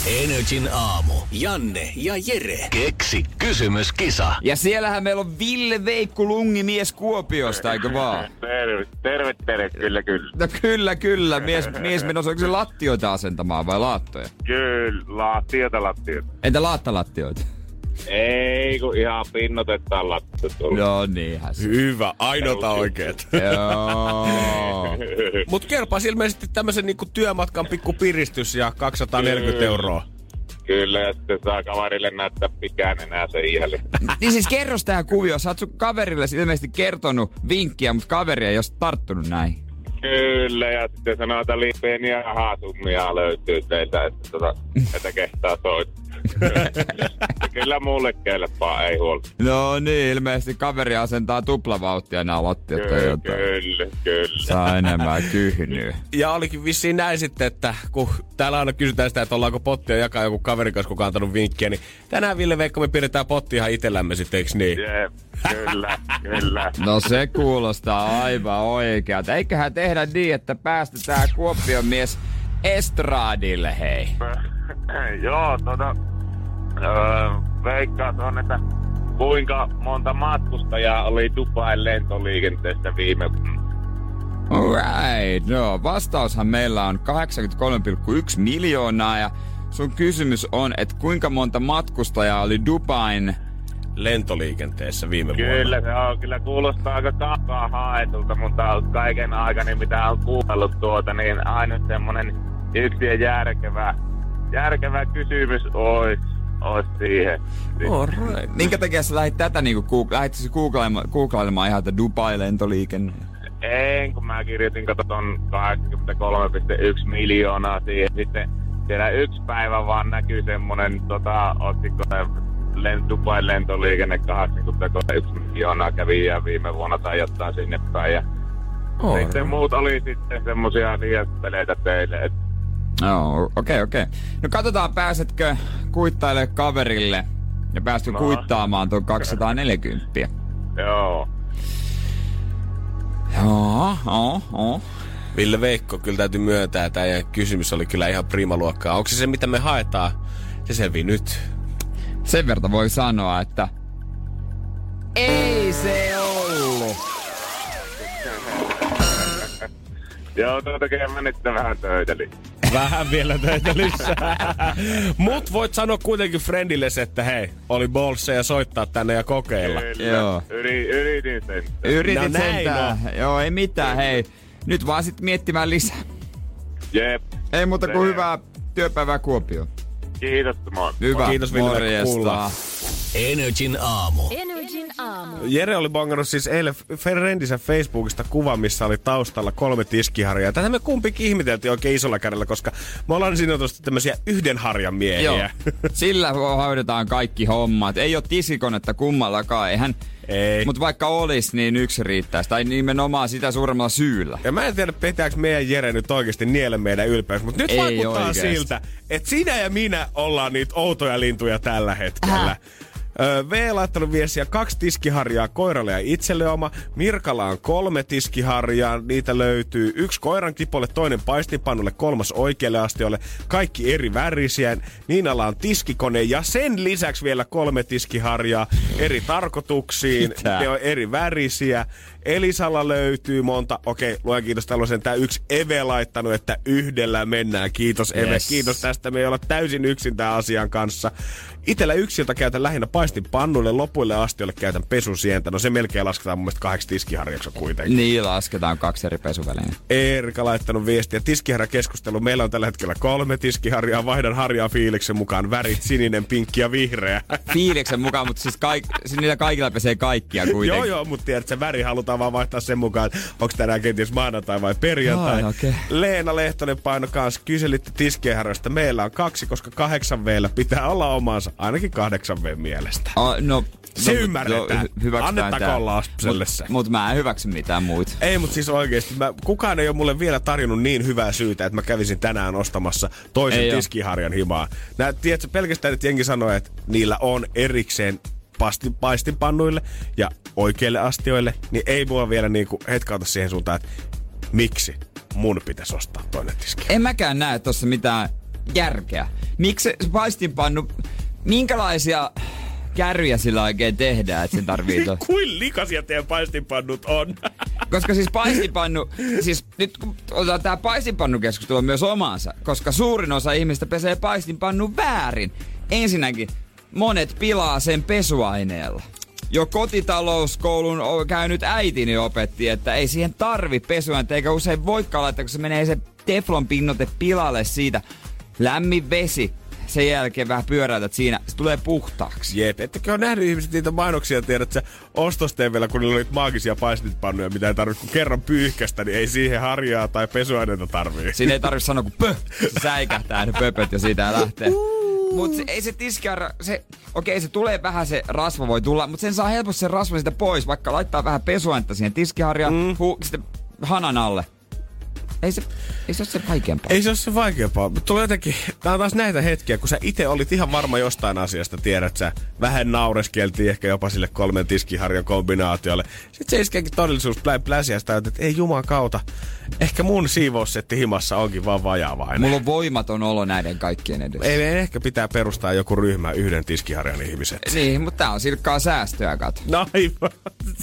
Energyn aamu. Janne ja Jere. Keksi kysymyskisa. Ja siellähän meillä on Ville Veikku Lungimies Kuopiosta, eikö vaan? Terve, terve, terve, kyllä, kyllä. No kyllä, kyllä. Mies, mies menossa, onko se lattioita asentamaan vai laattoja? Kyllä, laattiota, lattioita. Entä laattalattioita? Ei, kun ihan pinnotetaan lattu tullut. No niinhän se. Hyvä, ainota oikeet. Joo. Mut kelpaisi ilmeisesti tämmösen niinku työmatkan pikku piristys ja kaksisataaneljäkymmentä euroa. Kyllä, ja sitten saa kaverille näyttää pikään enää sen iälle. Niin siis kerros tähän kuvioon. Sä oot sun kaverille ilmeisesti kertonut vinkkiä, mut kaveri ei oo tarttunut näin. Kyllä, ja sitten sanoo, että pieniä haasummia löytyy teiltä, että, tuota, että kehtaa soittaa. Kyllä mulle kelpaa, ei huolta. No niin, ilmeisesti kaveri asentaa tuplavauhtia nää lattiat tai kyllä, jotain. Kyllä, kyllä. Saa enemmän kyhnyä. Ja olikin vissiin näin sitten, että kun täällä aina kysytään sitä, että ollaanko pottia jakaa joku kaverin kanssa, kuka on antanut vinkkiä, niin tänään Ville Veikko me pidetään potti ihan itellämme sitten, eiks niin? Jep, kyllä, kyllä. No se kuulostaa aivan oikealta. Eiköhän tehdä niin, että päästetään Kuopion mies estraadille, hei. Joo, tota... Öö, veikkaat on, että kuinka monta matkustajaa oli Dubain lentoliikenteestä viime vuonna? Alright, no vastaushan meillä on kahdeksankymmentäkolme pilkku yksi miljoonaa ja sun kysymys on, että kuinka monta matkustajaa oli Dubain lentoliikenteessä viime vuonna? Kyllä se on, kyllä kuulostaa aika kaukaa haetulta, mutta kaiken aikani mitä on kuunnellut tuota, niin aina semmonen yksi ja järkevä, järkevä kysymys olisi. Ois siihen. Alright. Minkä takia sä lähdit tätä niinku, lähdit sä googlailemaan, googlailemaan ihan, että Dubai-lentoliikenne? En, kun mä kirjoitin, kato ton kahdeksankymmentäkolme pilkku yksi miljoonaa siihen. Sitten siellä yksi päivä vaan näkyy semmonen tota, otsikko, Dubai-lentoliikenne kahdeksankymmentäkolme pilkku yksi miljoonaa kävi ja viime vuonna tai jotain sinne päin. Ja sitten right. Muut oli sitten semmosia liiatteleita teille, että no, okei, okay, okei. Okay. No katsotaan, pääsetkö kuittaille kaverille ja päästy no. kuittaamaan tuon kaksisataaneljäkymmentä. Joo. Joo, joo, joo. Ville Veikko, kyllä täytyy myöntää, että tämä kysymys oli kyllä ihan primaluokkaa. Onko se se, mitä me haetaan? Se selvii nyt. Sen verran voi sanoa, että ei se ollut. Joo, totakin mä nyt vähän töiteli. Vähän vielä töitä lisää. Mut voit sanoa kuitenkin friendilles, että hei, oli ballseja soittaa tänne ja kokeilla. Kyllä. Joo. Yri, yritin sen. Yritin no, sen. No. Joo, ei mitään, hei. Nyt vaan sit miettimään lisää. Jep. Ei muuta kuin hyvää työpäivää Kuopioon. Kiitos, Tomo. Hyvä. Kiitos, Ville. Kuullaan. Energyn aamu. Energyn aamu. Jere oli bongannut siis eilen friendinsä Facebookista kuva, missä oli taustalla kolme tiskiharjaa. Tätä me kumpikin ihmeteltiin oikein isolla kädellä, koska me ollaan siinä otosti tämmösiä yhden harjan miehiä. Joo. Sillä hoidetaan kaikki hommat. Ei oo tiskikonetta kummallakaan, eihän. Ei. Mut vaikka olis, niin yksi riittäis. Tai nimenomaan sitä suuremmalla syyllä. Ja mä en tiedä, pitääks meidän Jere nyt oikeesti niele meidän ylpeys. Mut nyt ei vaikuttaa oikeasti siltä, että sinä ja minä ollaan niitä outoja lintuja tällä hetkellä. Ähä. Öö, V laittanut viestiä kaksi tiskiharjaa koiralle ja itselle oma. Mirkalla on kolme tiskiharjaa. Niitä löytyy yksi koiran kipolle, toinen paistinpannulle, kolmas oikealle astiolle. Kaikki eri värisiä. Niinalla on tiskikone ja sen lisäksi vielä kolme tiskiharjaa eri tarkoituksiin. Mitä? Ne on eri värisiä. Elisalla löytyy monta. Okei, luen kiitos tällaisen. Tää yksi Eve laittanut, että yhdellä mennään. Kiitos Eve. Yes. Kiitos tästä. Me ei olla täysin yksin tämän asian kanssa. Itellä yksiltä käytän lähinnä paistinpannuille, lopuille astiolle käytän pesusientä. No se melkein lasketaan mun mielestä kahdeksi tiskiharjaksi kuitenkin. Niin, lasketaan kaksi eri pesuvälineen. Erika laittanut viestiä. Tiskiharjakeskustelu. Meillä on tällä hetkellä kolme tiskiharjaa. Vaihdan harjaa fiiliksen mukaan. Värit sininen, pinkki ja vihreä. Fiiliksen mukaan, mutta siis, kaik, siis niillä kaikilla pesee kaikkia kuitenkin. Joo, joo, mutta tiedät, se väri halutaan vaan vaihtaa sen mukaan, että onko tänään kenties maanantai vai perjantai. Oh, okay. Leena Lehtonen paino kanssa. Kyselitte tiskiharjasta. Meillä on kaksi, koska kahdeksan V:llä pitää olla omansa. Ainakin kahdeksan V mielestä. Oh, no, se no, ymmärretään. No, annettakoon lapselle se. Mut, mut mä en hyväksy mitään muuta. Ei, mut siis oikeesti. Mä, kukaan ei ole mulle vielä tarjonnut niin hyvää syytä, että mä kävisin tänään ostamassa toisen ei tiskiharjan ole himaan. Nää, tiedätkö, pelkästään nyt jengi sanoo, että niillä on erikseen pastin, paistinpannuille ja oikeille astioille, niin ei mua vielä niinku hetkauta siihen suuntaan, että miksi mun pitäisi ostaa toinen tiskiharja. En mäkään näe tossa mitään järkeä. Miksi se paistinpannu, minkälaisia kärryjä sillä oikein tehdään, että sen tarvii to... Kuin likaisia teidän paistinpannut on? Koska siis paistinpannu, siis nyt kun otetaan tää paistinpannukeskustelu myös omaansa, koska suurin osa ihmistä pesee paistinpannun väärin. Ensinnäkin monet pilaa sen pesuaineella. Jo kotitalouskoulun käynyt äitini opetti, että ei siihen tarvi pesuainetta, eikä usein voikaan laittaa, kun se menee se teflon pinnoite pilalle siitä. Lämmin vesi. Sen jälkeen vähän pyöräytät siinä, se tulee puhtaaksi. Jep, ettekö ole nähnyt ihmiset niitä mainoksia, tiedät sä ostosteveillä, kun niillä oli maagisia paistinpannuja, mitä ei tarvitse, kun kerran pyyhkästä, niin ei siihen harjaa tai pesuaineita tarvii. Siinä ei tarvitse sanoa, kun pö, se säikähtää ne pöpöt ja siitä lähtee. Mut se, ei se tiskiharja, se, okei se tulee vähän se rasva voi tulla, mut sen saa helposti sen rasvan siitä pois, vaikka laittaa vähän pesuainetta siihen tiskiharjaan, mm. huu, sitten hanan alle. Ei se, ei se ole se vaikeampaa. Ei se ole se vaikeampaa. Tulee jotenkin, tää on taas näitä hetkiä, kun sä ite olit ihan varma jostain asiasta, tiedät sä, vähän naureskeltiin ehkä jopa sille kolmen tiskiharjan kombinaatiolle. Sitten se iskeekin todellisuus plä, pläsiästä, että ei jumakauta, ehkä mun siivoussetti himassa onkin vaan vajaavainen. Mulla on voimaton olo näiden kaikkien edessä. Ei, ei ehkä pitää perustaa joku ryhmä yhden tiskiharjan ihmiset. Niin, mutta tää on silkkaa säästöä, kato. No aivan,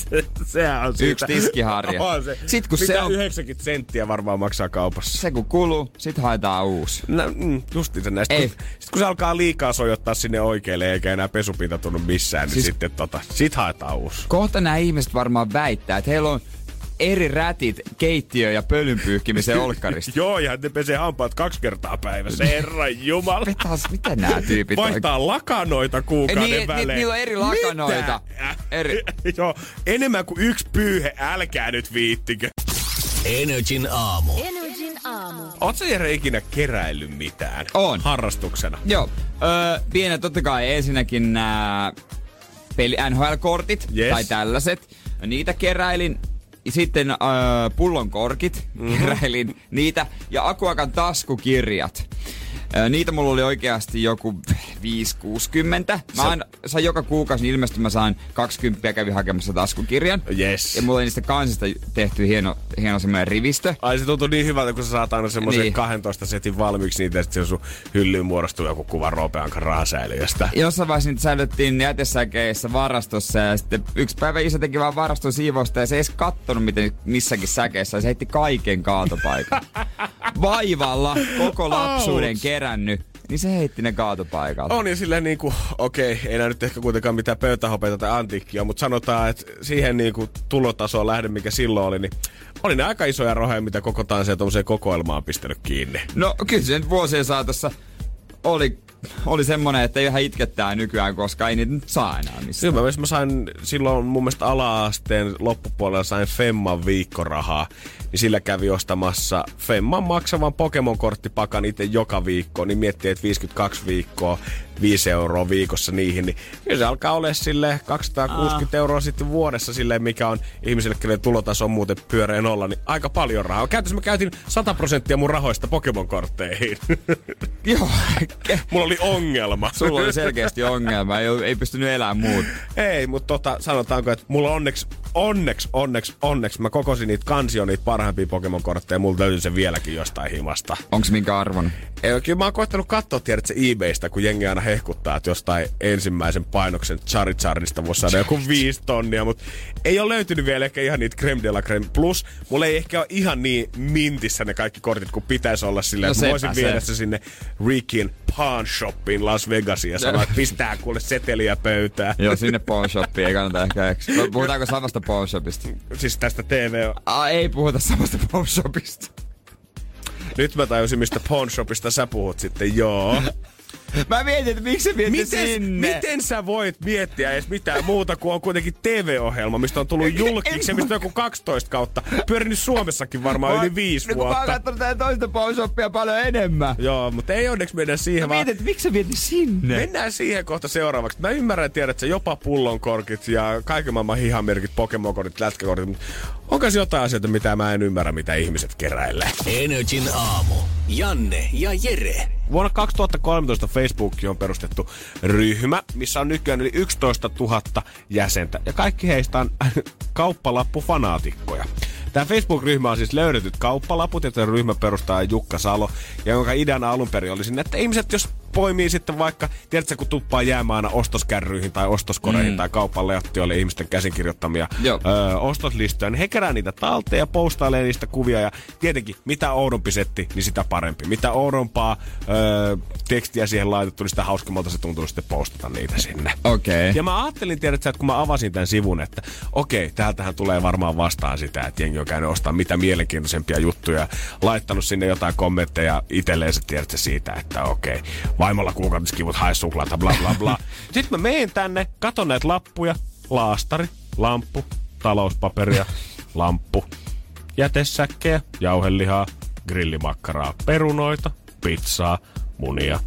se, sehän on siitä. Yksi tiskiharja. On se. Sit, kun se on... yhdeksänkymmentä senttiä varmaan maksaa kaupassa. Se kun kuluu, sit haetaan uusi. No, mm, justiin se näistä. Ei. Sit kun se alkaa liikaa sojottaa sinne oikealle, eikä enää pesupinta tunnu missään, siis... niin sitten tota, sit haetaan uusi. Kohta nämä ihmiset varmaan väittää, että heillä on eri rätit keittiö- ja pölynpyyhkimisen olkkarista. Joo, ja ne pesee hampaat kaksi kertaa päivässä, herran jumala. Petas, mitä nää tyypit on? Vaihtaa lakanoita kuukauden niin, välein. Ni, niillä on eri lakanoita. Eri... Joo, enemmän kuin yksi pyyhe, älkää nyt viittikö. Energin aamu. Energin aamu. Ootko Jere ikinä keräillyt mitään? On. Harrastuksena? Joo. Öö, pienet totta kai ensinnäkin nämä peli N H L-kortit yes. tai tällaiset. Niitä keräilin. Sitten öö, pullonkorkit mm-hmm. keräilin niitä. Ja Akuakan taskukirjat. Öö, niitä mulla oli oikeasti joku viisi kuusikymmentä. Mä aina sain joka kuukausi, niin ilmeisesti mä sain kaksikymmentä, kävin hakemassa taskukirjan. Yes. Ja mulla oli niistä kansista tehty hieno, hieno semmoinen rivistö. Ai se tuntui niin hyvältä, kun sä saat aina semmoisen niin. kaksitoista setin valmiiksi niitä, ja sitten sun hyllyyn muodostuu joku kuva Roopeankan rahasäiliöstä. Jossain vaiheessa niitä säilyttiin jätesäkeissä varastossa, ja sitten yksi päivä isä teki vaan varaston siivosta, ja se ei edes kattonut miten missäkin säkeissä, ja se heitti kaiken kaatopaikan. Vaivalla koko lapsuuden kerännyt. Niin se heitti ne kaatopaikalta. On ja silleen niinku, okei, ei nää nyt ehkä kuitenkaan mitään pöytähopeita tai antiikkia, mutta sanotaan, että siihen niinku tulotasoon lähden, mikä silloin oli, niin oli ne aika isoja roheja, mitä koko tanssia tommoseen kokoelmaan pistänyt kiinni. No kyllä se nyt vuosien saatossa oli, oli semmonen, että ei ihan itkettää nykyään, koska ei niitä nyt saa enää missään. Kyllä mä, mä sain silloin mun mielestä ala-asteen loppupuolella sain Femman viikkorahaa. Niin sillä kävi ostamassa Femman maksavan Pokemon-korttipakan itse joka viikko, niin miettii, että viisikymmentäkaksi viikkoa, viisi euroa viikossa niihin, niin kyllä se alkaa olla sille kaksisataakuusikymmentä ah. euroa sitten vuodessa sille, mikä on ihmiselle, kelle tulotaso on muuten pyöreän olla, niin aika paljon rahaa. Käytännössä mä käytin sata prosenttia mun rahoista Pokemon-kortteihin. Joo. Mulla oli ongelma. Sulla oli selkeästi ongelma, ei, ei pystynyt elämään muuta. Ei, mutta tota, sanotaanko, että mulla onneksi, onneksi, onneksi, onneksi mä kokosin niitä kansioon, niitä parhaimpia Pokemon-kortteja, mulla löytyi se vieläkin jostain himasta. Onks minkä arvon? Ei, kyllä mä oon koettanut katsoa, tiedätkö, eBaystä, kun jengi aina hehkuttaa, että jostain ensimmäisen painoksen Charizardista voisi saada joku viisi tonnia, mutta ei ole löytynyt vielä ehkä ihan niitä creme de la creme plus. Mulla ei ehkä ole ihan niin mintissä ne kaikki kortit, kun pitäisi olla silleen, no että mä voisin viedä se sinne Rikin pawn shoppiin Las Vegasiin ja sanoa, että pistää kuule seteliä pöytään. Joo, sinne pawn shoppiin ei kannata ehkä eksi. Puhutaanko samasta pawn shopista? Siis tästä T V... Aa, ei puhuta samasta pawn shopista. Nyt mä tajusin, mistä pawn shopista sä puhut sitten, joo. Mä mietin, että miksi sä mietit miten, sinne? Miten sä voit miettiä edes mitään muuta, kuin on kuitenkin T V-ohjelma, mistä on tullut julkiksi, mistä on joku kaksitoista kautta. Pyörinyt Suomessakin varmaan mä, yli viisi no, vuotta. Mä oon kattonut tähän toista paushoppia paljon enemmän. Joo, mutta ei onneksi mennä siihen. Mä mietin, että miksi sä mietit sinne? Mennään siihen kohta seuraavaksi. Mä ymmärrän, tiedät sä jopa pullonkorkit ja kaiken maailman hihamerkit, Pokemon-kortit, lätkäkortit. Mutta onko jotain asioita, mitä mä en ymmärrä, mitä ihmiset keräilee? Energin aamu. Janne ja Jere. Vuonna kaksituhattakolmetoista Facebookiin on perustettu ryhmä, missä on nykyään yli yksitoistatuhatta jäsentä. Ja kaikki heistä on kauppalappufanaatikkoja. Tämä Facebook-ryhmä on siis Löydetyt kauppalaput, jota ryhmä perustaa Jukka Salo, ja jonka ideana alun perin oli sinne, että ihmiset, jos poimii sitten vaikka, tiedätkö, kun tuppaa jäämään aina ostoskärryihin tai ostoskoreihin mm. tai kauppalehtioille ihmisten käsinkirjoittamia ö, ostoslistoja, niin he kerää niitä talteen ja postailee niistä kuvia, ja tietenkin mitä oudompi setti, niin sitä parempi. Mitä oudompaa ö, tekstiä siihen laitettu, niin sitä hauskemmalta se tuntuu sitten postata niitä sinne. Okay. Ja mä ajattelin, tiedätkö, että kun mä avasin tämän sivun, että okei, okay, täältähän tulee varmaan vastaan sitä, että jengi on käynyt ostaa mitä mielenkiintoisempia juttuja, laittanut sinne jotain kommentteja itselleen, se tiedätkö siitä, että okei, okay, vaimolla kuukautiskivut, hae suklaata, bla bla bla. Sitten mä meen tänne, katon näitä lappuja, laastari, lamppu, talouspaperia, lamppu, jätesäkkejä, jauhelihaa, grillimakkaraa, perunoita, pizzaa, munia,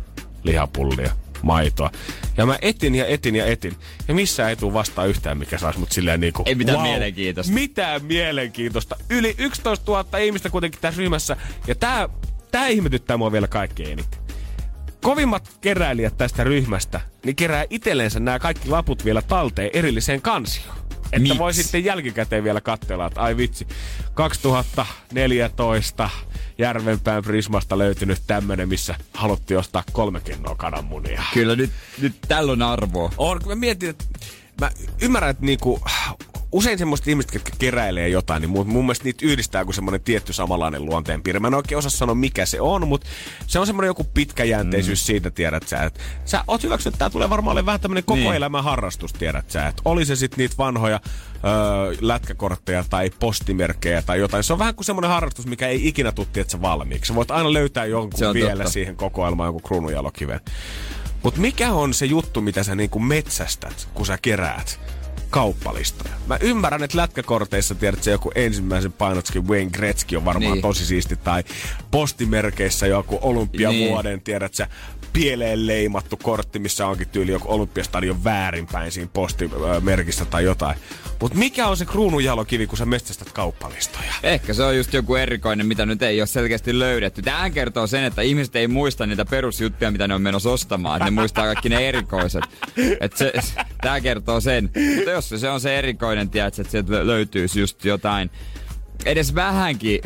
lihapullia, maitoa. Ja mä etin ja etin ja etin. Ja missä ei tule vastaan yhtään, mikä saisi mut silleen niinku... Ei mitään wow, mielenkiintoista. Mitään mielenkiintoista. Yli yksitoistatuhatta ihmistä kuitenkin tässä ryhmässä. Ja tää, tää ihmetyttää mua vielä kaikkein eniten. Kovimmat keräilijät tästä ryhmästä, niin kerää itsellensä nämä kaikki laput vielä talteen erilliseen kansioon. Että Miks? voi sitten jälkikäteen vielä katsella, että ai vitsi, kaksituhattaneljätoista Järvenpään Prismasta löytynyt tämmönen, missä haluttiin ostaa kolme kennoa kananmunia. Kyllä, nyt, nyt tällä on arvoa. On, kun mä mietin, että mä ymmärrän, että niinku... Usein semmoiset ihmiset, jotka keräilee jotain, niin mun, mun mielestä niitä yhdistää kuin semmoinen tietty samanlainen luonteenpiirre. Mä en oikein osaa sanoa, mikä se on, mutta se on semmoinen joku pitkäjänteisyys mm. siitä, tiedät sä. Että sä oot hyväksynyt, että tää tulee varmaan olemaan vähän tämmöinen koko niin. elämän harrastus, tiedät sä. Että oli se sitten niitä vanhoja öö, lätkäkortteja tai postimerkkejä tai jotain. Se on vähän kuin semmoinen harrastus, mikä ei ikinä tule, tiedät sä, valmiiksi. Sä voit aina löytää jonkun vielä totta. siihen kokoelmaan, jonkun kruununjalokiven. Mutta mikä on se juttu, mitä sä niinku metsästät, kun sä keräät? Kauppalistoja. Mä ymmärrän, että lätkäkorteissa tiedät, että se joku ensimmäisen painotskin Wayne Gretzky on varmaan niin. tosi siisti, tai postimerkeissä joku olympiavuoden, niin. tiedät, että se pieleen leimattu kortti, missä onkin tyyli joku olympiastadion väärinpäin siinä postimerkissä tai jotain. Mut mikä on se kruununjalokivi, kun sä metsästät kauppalistoja? Ehkä se on just joku erikoinen, mitä nyt ei ole selkeästi löydetty. Tähän kertoo sen, että ihmiset ei muista niitä perusjuttuja, mitä ne on menossa ostamaan. Ne muistaa kaikki ne erikoiset. Et se, tää kertoo sen. Mutta jos se on se erikoinen, tiedät, että sieltä löytyisi just jotain edes vähänkin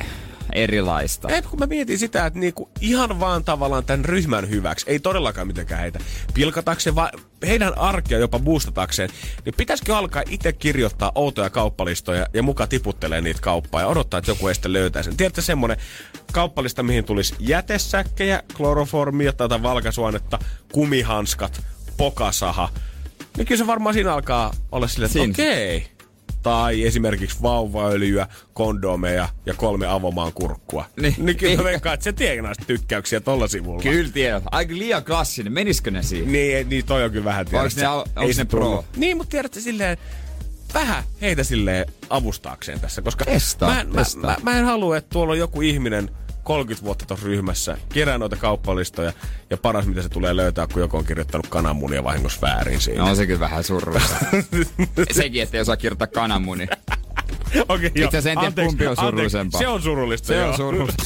erilaista. Ei, kun mä mietin sitä, että niinku ihan vaan tavallaan tämän ryhmän hyväksi, ei todellakaan mitenkään heitä pilkatakseen, vaan heidän arkea jopa boostatakseen, niin pitäisikö alkaa itse kirjoittaa outoja kauppalistoja ja muka tiputtelee niitä kauppaa ja odottaa, että joku ei sitä löytää sen. Tiedätkö semmonen kauppalista, mihin tulisi jätesäkkejä, kloroformia tai valkaisuainetta, kumihanskat, pokasaha, niin kyllä se varmaan siinä alkaa olla silleen, että okei. Okay. Tai esimerkiksi vauvaöljyä, kondomeja ja kolme avomaan kurkkua. Niin, niin kyllä mä veikkaan, että se tienaiset tykkäyksiä tolla sivulla. Kyllä tiedät. Aika liian klassinen. Menisikö ne siihen? Niin, niin toi on kyllä vähän tiedät. Onko ne, ne pro? Tullut. Niin, mutta tiedätkö silleen, vähän heitä silleen avustaakseen tässä. Koska testa, mä, testa. Mä, mä, mä en halua, että tuolla on joku ihminen kolmekymmentä vuotta tuossa ryhmässä, kerää noita kauppalistoja, ja paras mitä se tulee löytää, kun joku on kirjoittanut kananmunia vahingossa väärin siinä. No on se kyllä vähän surullista. Sekin, ettei osaa kirjoittaa kananmunia. Okei, okay, itse asiassa en tiedä, kumpi on surullisempaa. Se on surullista, se joo. on surullista.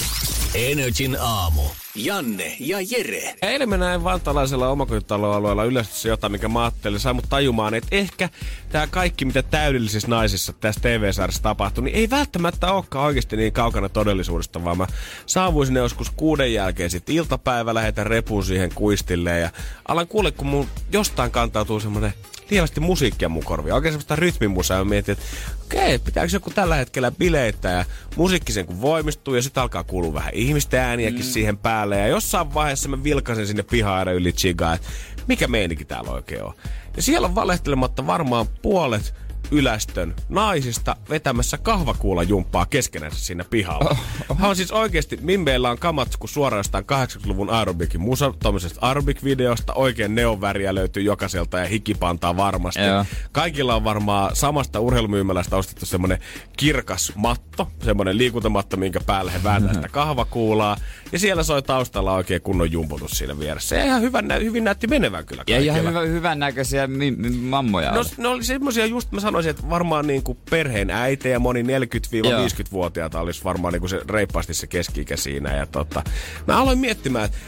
Energin aamu. Janne ja Jere. Eilen mä näin vantaalaisella omakotitaloalueella yleensä jotain, mikä mä ajattelin, sai mut tajumaan, että ehkä tää kaikki, mitä Täydellisissä naisissa tässä T V-sarjassa tapahtui, niin ei välttämättä olekaan oikeasti niin kaukana todellisuudesta, vaan mä saavuisin joskus kuuden jälkeen sitten iltapäivällä, heitän repun siihen kuistille ja alan kuule, kun mun jostain kantautuu semmonen lievästi musiikkia mun korviin. Oikein semmoista rytmimusaa. Ja mietin, että okei, pitääkö joku tällä hetkellä bileitä ja musiikki sen kun voimistuu ja sitten alkaa kuulua vähän ihmisten ääniäkin mm. siihen päälle. Ja jossain vaiheessa mä vilkasen sinne pihaiden yli chigaan, että mikä meininki täällä oikein on. Ja siellä on valehtelematta varmaan puolet Ylästön naisista vetämässä kahvakuulajumppaa keskenänsä siinä pihalla. Oh, oh. Hän on siis oikeesti, mimmeillä on kamat, kun suoraan jostain kahdeksankymmentäluvun aerobikin musa, tommosesta aerobic-videosta, oikein neonväriä löytyy jokaiselta ja hikipantaa varmasti. Yeah. Kaikilla on varmaan samasta urheilumyymälästä ostettu semmonen kirkas matto, semmonen liikuntamatto, minkä päälle he vääntää sitä kahvakuulaa, ja siellä soi taustalla oikein kunnon jumputus siinä vieressä. Ja ihan hyvän, hyvin näytti menevän kyllä kaikilla. Ja ihan hyvä, hyvän näköisiä mi- mi- mammoja. No, ne oli semmosia just, mä sanoin, että varmaan niinku perheen äitejä, moni neljäkymmentä viisikymmentä-vuotiaita olisi varmaan niinku se reippaasti se keski-ikä siinä. Ja tota, mä aloin miettimään, että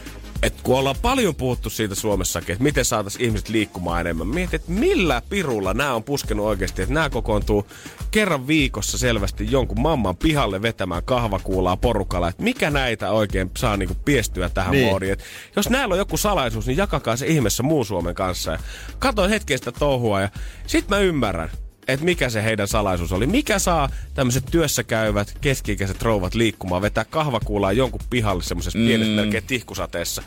että kun ollaan paljon puhuttu siitä Suomessakin, että miten saataisiin ihmiset liikkumaan enemmän. Mietit, että millä pirulla nämä on puskenut oikeasti, että nämä kokoontuu kerran viikossa selvästi jonkun mamman pihalle vetämään kahvakuulaa porukalla. Että mikä näitä oikein saa niinku piestyä tähän niin. Moodiin. Et jos näillä on joku salaisuus, niin jakakaa se ihmeessä muun Suomen kanssa. Ja katoin hetken sitä touhua ja sit mä ymmärrän, että mikä se heidän salaisuus oli. Mikä saa tämmöiset työssäkäyvät, keski-ikäiset rouvat liikkumaan, vetää kahvakuulaa jonkun pihalle semmoisessa mm. pienessä melkein tihkusateessa.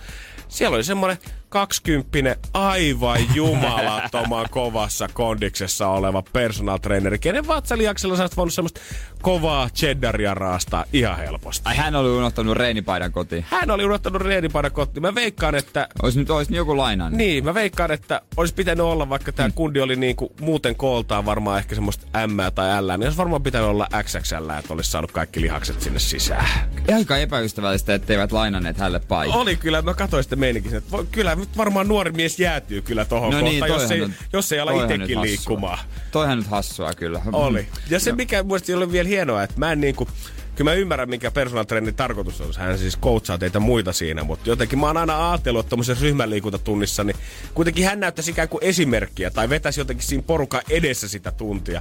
Siellä oli semmoinen kaksikymppinen aivan jumalattoman kovassa kondiksessa oleva personal traineri, kenen vatsaliaksella sä oot voinut semmoista kovaa cheddaria raastaa ihan helposti. Ai hän oli unohtanut reenipaidan kotiin. Hän oli unohtanut reenipaidan kotiin. Mä veikkaan, että... Ois nyt ois joku lainaan. Niin, mä veikkaan, että olisi pitänyt olla, vaikka tää mm. kundi oli niinku muuten kooltaan varmaan ehkä semmoista M tai L, niin olisi varmaan pitänyt olla X X L, että olisi saanut kaikki lihakset sinne sisään. Aika epäystävällistä, etteivät lainanneet hälle paikkaa. Oli kyllä, mä katsoin sitä meininkin, että kyllä nyt varmaan nuori mies jäätyy kyllä tohon no kohtaan, niin, jos, ei, nyt, jos ei ala itekin liikkumaan. Toihan nyt hassua kyllä. Oli. Ja se mikä muisti oli vielä hienoa, että mä en niinku... Kyllä mä ymmärrän, minkä personal trainerin tarkoitus on. Hän siis coachaa teitä muita siinä, mutta jotenkin mä oon aina ajatellut tuommoisessa ryhmäliikuntatunnissa, niin kuitenkin hän näyttäisi ikään kuin esimerkkiä tai vetäisi jotenkin siinä porukan edessä sitä tuntia.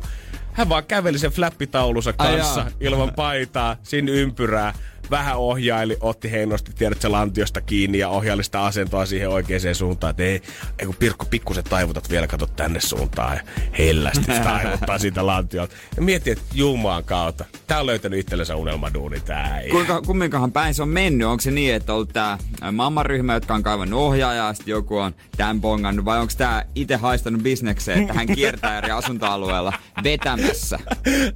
Hän vaan käveli sen flappitaulunsa kanssa Ai ilman paitaa, sinne ympyrää, vähän ohjaili, otti heinosti, tiedät se lantiosta kiinni ja ohjaili sitä asentoa siihen oikeaan suuntaan. Että ei, ei kun Pirkko, pikkusen taivutat vielä, katot tänne suuntaan ja hellästi taivuttaa siitä lantiolta. Ja mietin, että Jumalan kautta, tää on löytänyt itsellensä unelmaduuni tää. Kuinka, kumminkohan päin se on mennyt? Onko se niin, että on ollut tää mammaryhmä, jotka on kaivannut ohjaajaa, sitten joku on tämän bongannut, vai onko tää itse haistanut bisnekseen, että hän kiertää eri asuntoalueella vetämässä?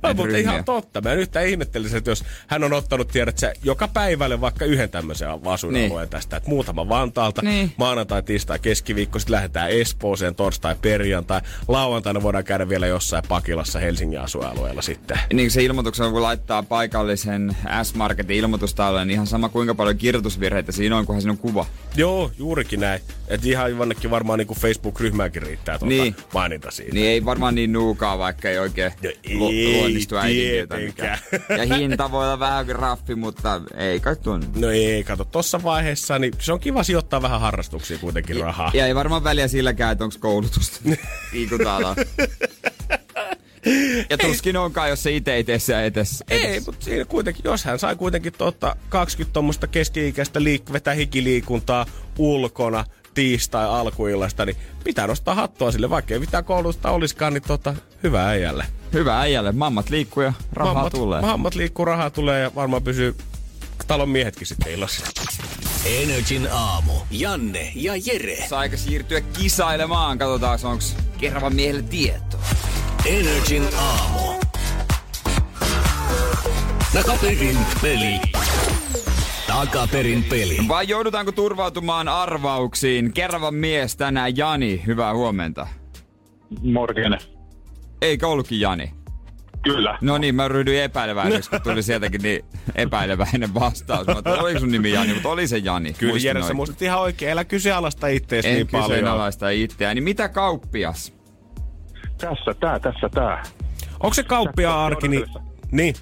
No, mutta ihan totta. Mä en yhtään ihmettelisin, että jos hän on ottanut, tiedät sä, joka päivälle vaikka yhden tämmöisen asuinalueen niin. Tästä, että muutama Vantaalta, niin. Maanantai, tiistai, keskiviikko, sitten lähdetään Espooseen, torstai, perjantai, lauantaina voidaan käydä vielä jossain Pakilassa Helsingin asuinalueella sitten. Niin se ilmoituksen, kun laittaa paikallisen S-Marketin ilmoitustauluun, niin ihan sama kuinka paljon kirjoitusvirheitä siinä on, kunhan siinä on kuva. Joo, juurikin näin. Että ihan jonnekin varmaan niin kuin Facebook-ryhmäänkin riittää tuota niin. Mainita siitä. Niin ei varmaan niin nuukaa, vaikka ei oikein no, lu- luonnistu äidinkieltä mikään. Ja hinta voi olla vähän kuin raffi, mutta ei kai tunne. No ei, kato. Tossa vaiheessa niin se on kiva sijoittaa vähän harrastuksia kuitenkin ja, rahaa. Ja ei varmaan väliä silläkään, että onko koulutusta liikunta-alaa. Ja tuskin onkaan, jos se itse ei tee se edes. Ei, mutta siinä kuitenkin, jos hän sai kuitenkin tuota kaksikymmentä tuommoista keski-ikäistä liik- vetää hikiliikuntaa ulkona tiistai alkuillasta, niin pitää nostaa hattua sille, vaikka ei mitään koulutusta olisikaan, niin tota, hyvä äijälle. Hyvä äijälle. Mammat liikkuu ja rahaa mammat, tulee. Mammat liikkuu, rahaa tulee ja varmaan pysyy talon miehetkin sitten illassa. Energyn aamu. Janne ja Jere. Saika siirtyä kisailemaan. Katsotaan, onks Keravan miehelle tietoa. Energyn aamu. Takaperin peli. Takaperin peli. Vai joudutaanko turvautumaan arvauksiin? Keravan mies tänään Jani. Hyvää huomenta. Morgene. Eikö ollutkin Jani? Kyllä. No niin, mä ryhdyin epäileväiseksi, kun tuli sieltäkin niin epäileväinen vastaus. Mä ajattelin, oliko sun nimi Jani, mutta oli se Jani. Kyllä Jere, sä muistit ihan oikein. Älä kyseenalaista ittees niin paljon. En kyseenalaista itteäni. Niin mitä kauppias? Tässä tää, tässä tää. Onko se kauppia arki? Niin. Niin.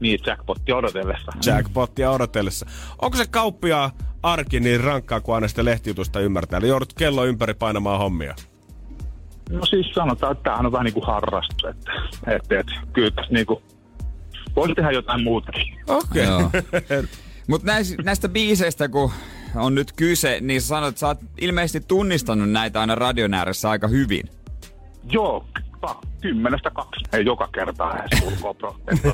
Niin, jackpottia odotellessa. Jackpottia odotellessa. Onko se kauppia arki niin rankkaa, kun aina sitä lehtijutusta ymmärtää? Eli joudut kello ympäri painamaan hommia. No siis sanotaan, että tämähän on vähän niin kuin harrastus, että, että, että kyllä tässä niin kuin voisi tehdä jotain muutakin. Okei. Okay. Mutta näistä biiseistä, kun on nyt kyse, niin sä sanot, että sä oot ilmeisesti tunnistanut näitä aina radion ääressä aika hyvin. Joo, kymmenestä kaksi. Ei joka kertaa edes ulkoa prosenttia.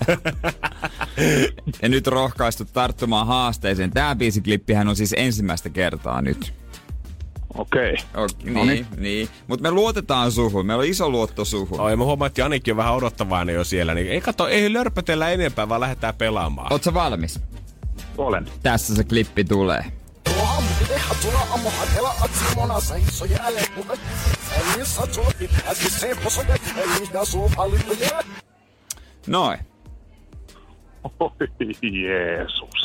Ja nyt rohkaistu tarttumaan haasteeseen. Tää biisiklippihän on siis ensimmäistä kertaa nyt. Okei. Okay. Okay, niin, niin. Mutta me luotetaan suhun. Meillä on iso luotto suhun. Oi, mä huomaan, että Janikin on vähän odottavainen jo siellä. Niin ei kato, ei lörpötellä enempää, vaan lähdetään pelaamaan. Ootko sä valmis? Olen. Tässä se klippi tulee. Noin. Oi Jeesus.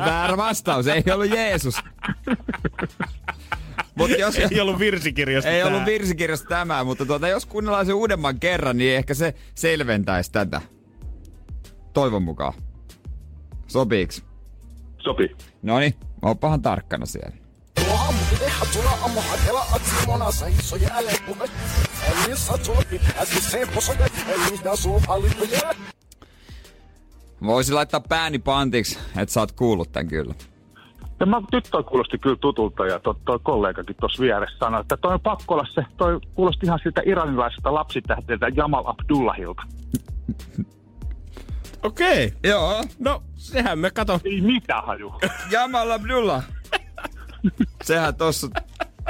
Väärä vastaus, ei ollut Jeesus. Mut jos, ei ollut virsikirjasta Ei tämä. ollut virsikirjasta tämä, mutta tuota, jos kuunnellaan se uudemman kerran, niin ehkä se selventäisi tätä. Toivon mukaan. Sopiiks? Sopii. Noniin. Ooppahan tarkkana siellä. Voisin laittaa pääni pantiksi, että sä oot kuullut tän kyllä. Ja mä tyttö kuulosti kyllä tutulta ja to, toi kollegakin tuossa vieressä sanoi, että toi on pakko olla se, toi kuulosti ihan siltä iranilaisesta lapsitähdeltä Jamal Abdullahilta. Okei. Okay. Joo. No, sehän me kato. Ei mitään haju. Jamal Abdullah. Sehän tossa,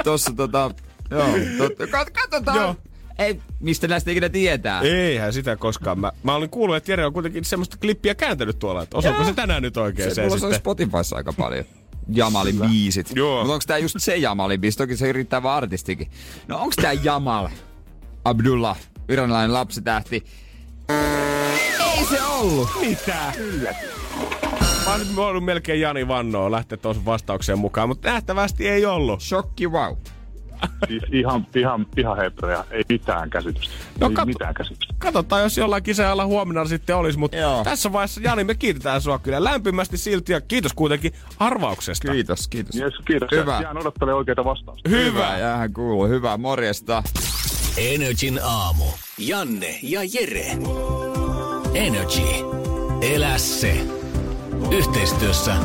tossa tota, joo. Tot, kat, katsotaan. Joo. Ei, mistä näistä ikinä tietää. Eihän sitä koskaan. Mä, mä olin kuullut, että Jere on kuitenkin semmoista klippiä kääntänyt tuolla, että osaako se tänään nyt oikein se, se sitten. Se on Spotifyssa aika paljon. Jamalin biisit. Joo. Mutta onks tää just se Jamalin biisi? Toki se yrittää vaan artistikin. No onks tää Jamal Abdullah, iranilainen lapsitähti? Ei se ollut. Mitä? Kyllä. Mä oon nyt ollut melkein Jani Vannoa lähteä tuossa vastaukseen mukaan, mutta nähtävästi ei ollut. Shokki wow. Siis ihan, ihan, ihan hebrea. Ei mitään käsitystä. No, ei kat- mitään käsitystä. Katsotaan, jos jollain kisaajalla huomenna sitten olisi, mutta joo, tässä vaiheessa, Jani, me kiitetään sua kyllä lämpimästi silti ja kiitos kuitenkin arvauksesta. Kiitos, kiitos. Yes, kiitos. Hyvä. Jään odottelen oikeita vastausta. Hyvä. Hyvä. Jäähän kuuluu. Hyvää morjesta. Energin aamu. Janne ja Jere. Energy. Elä se. Yhteistyössä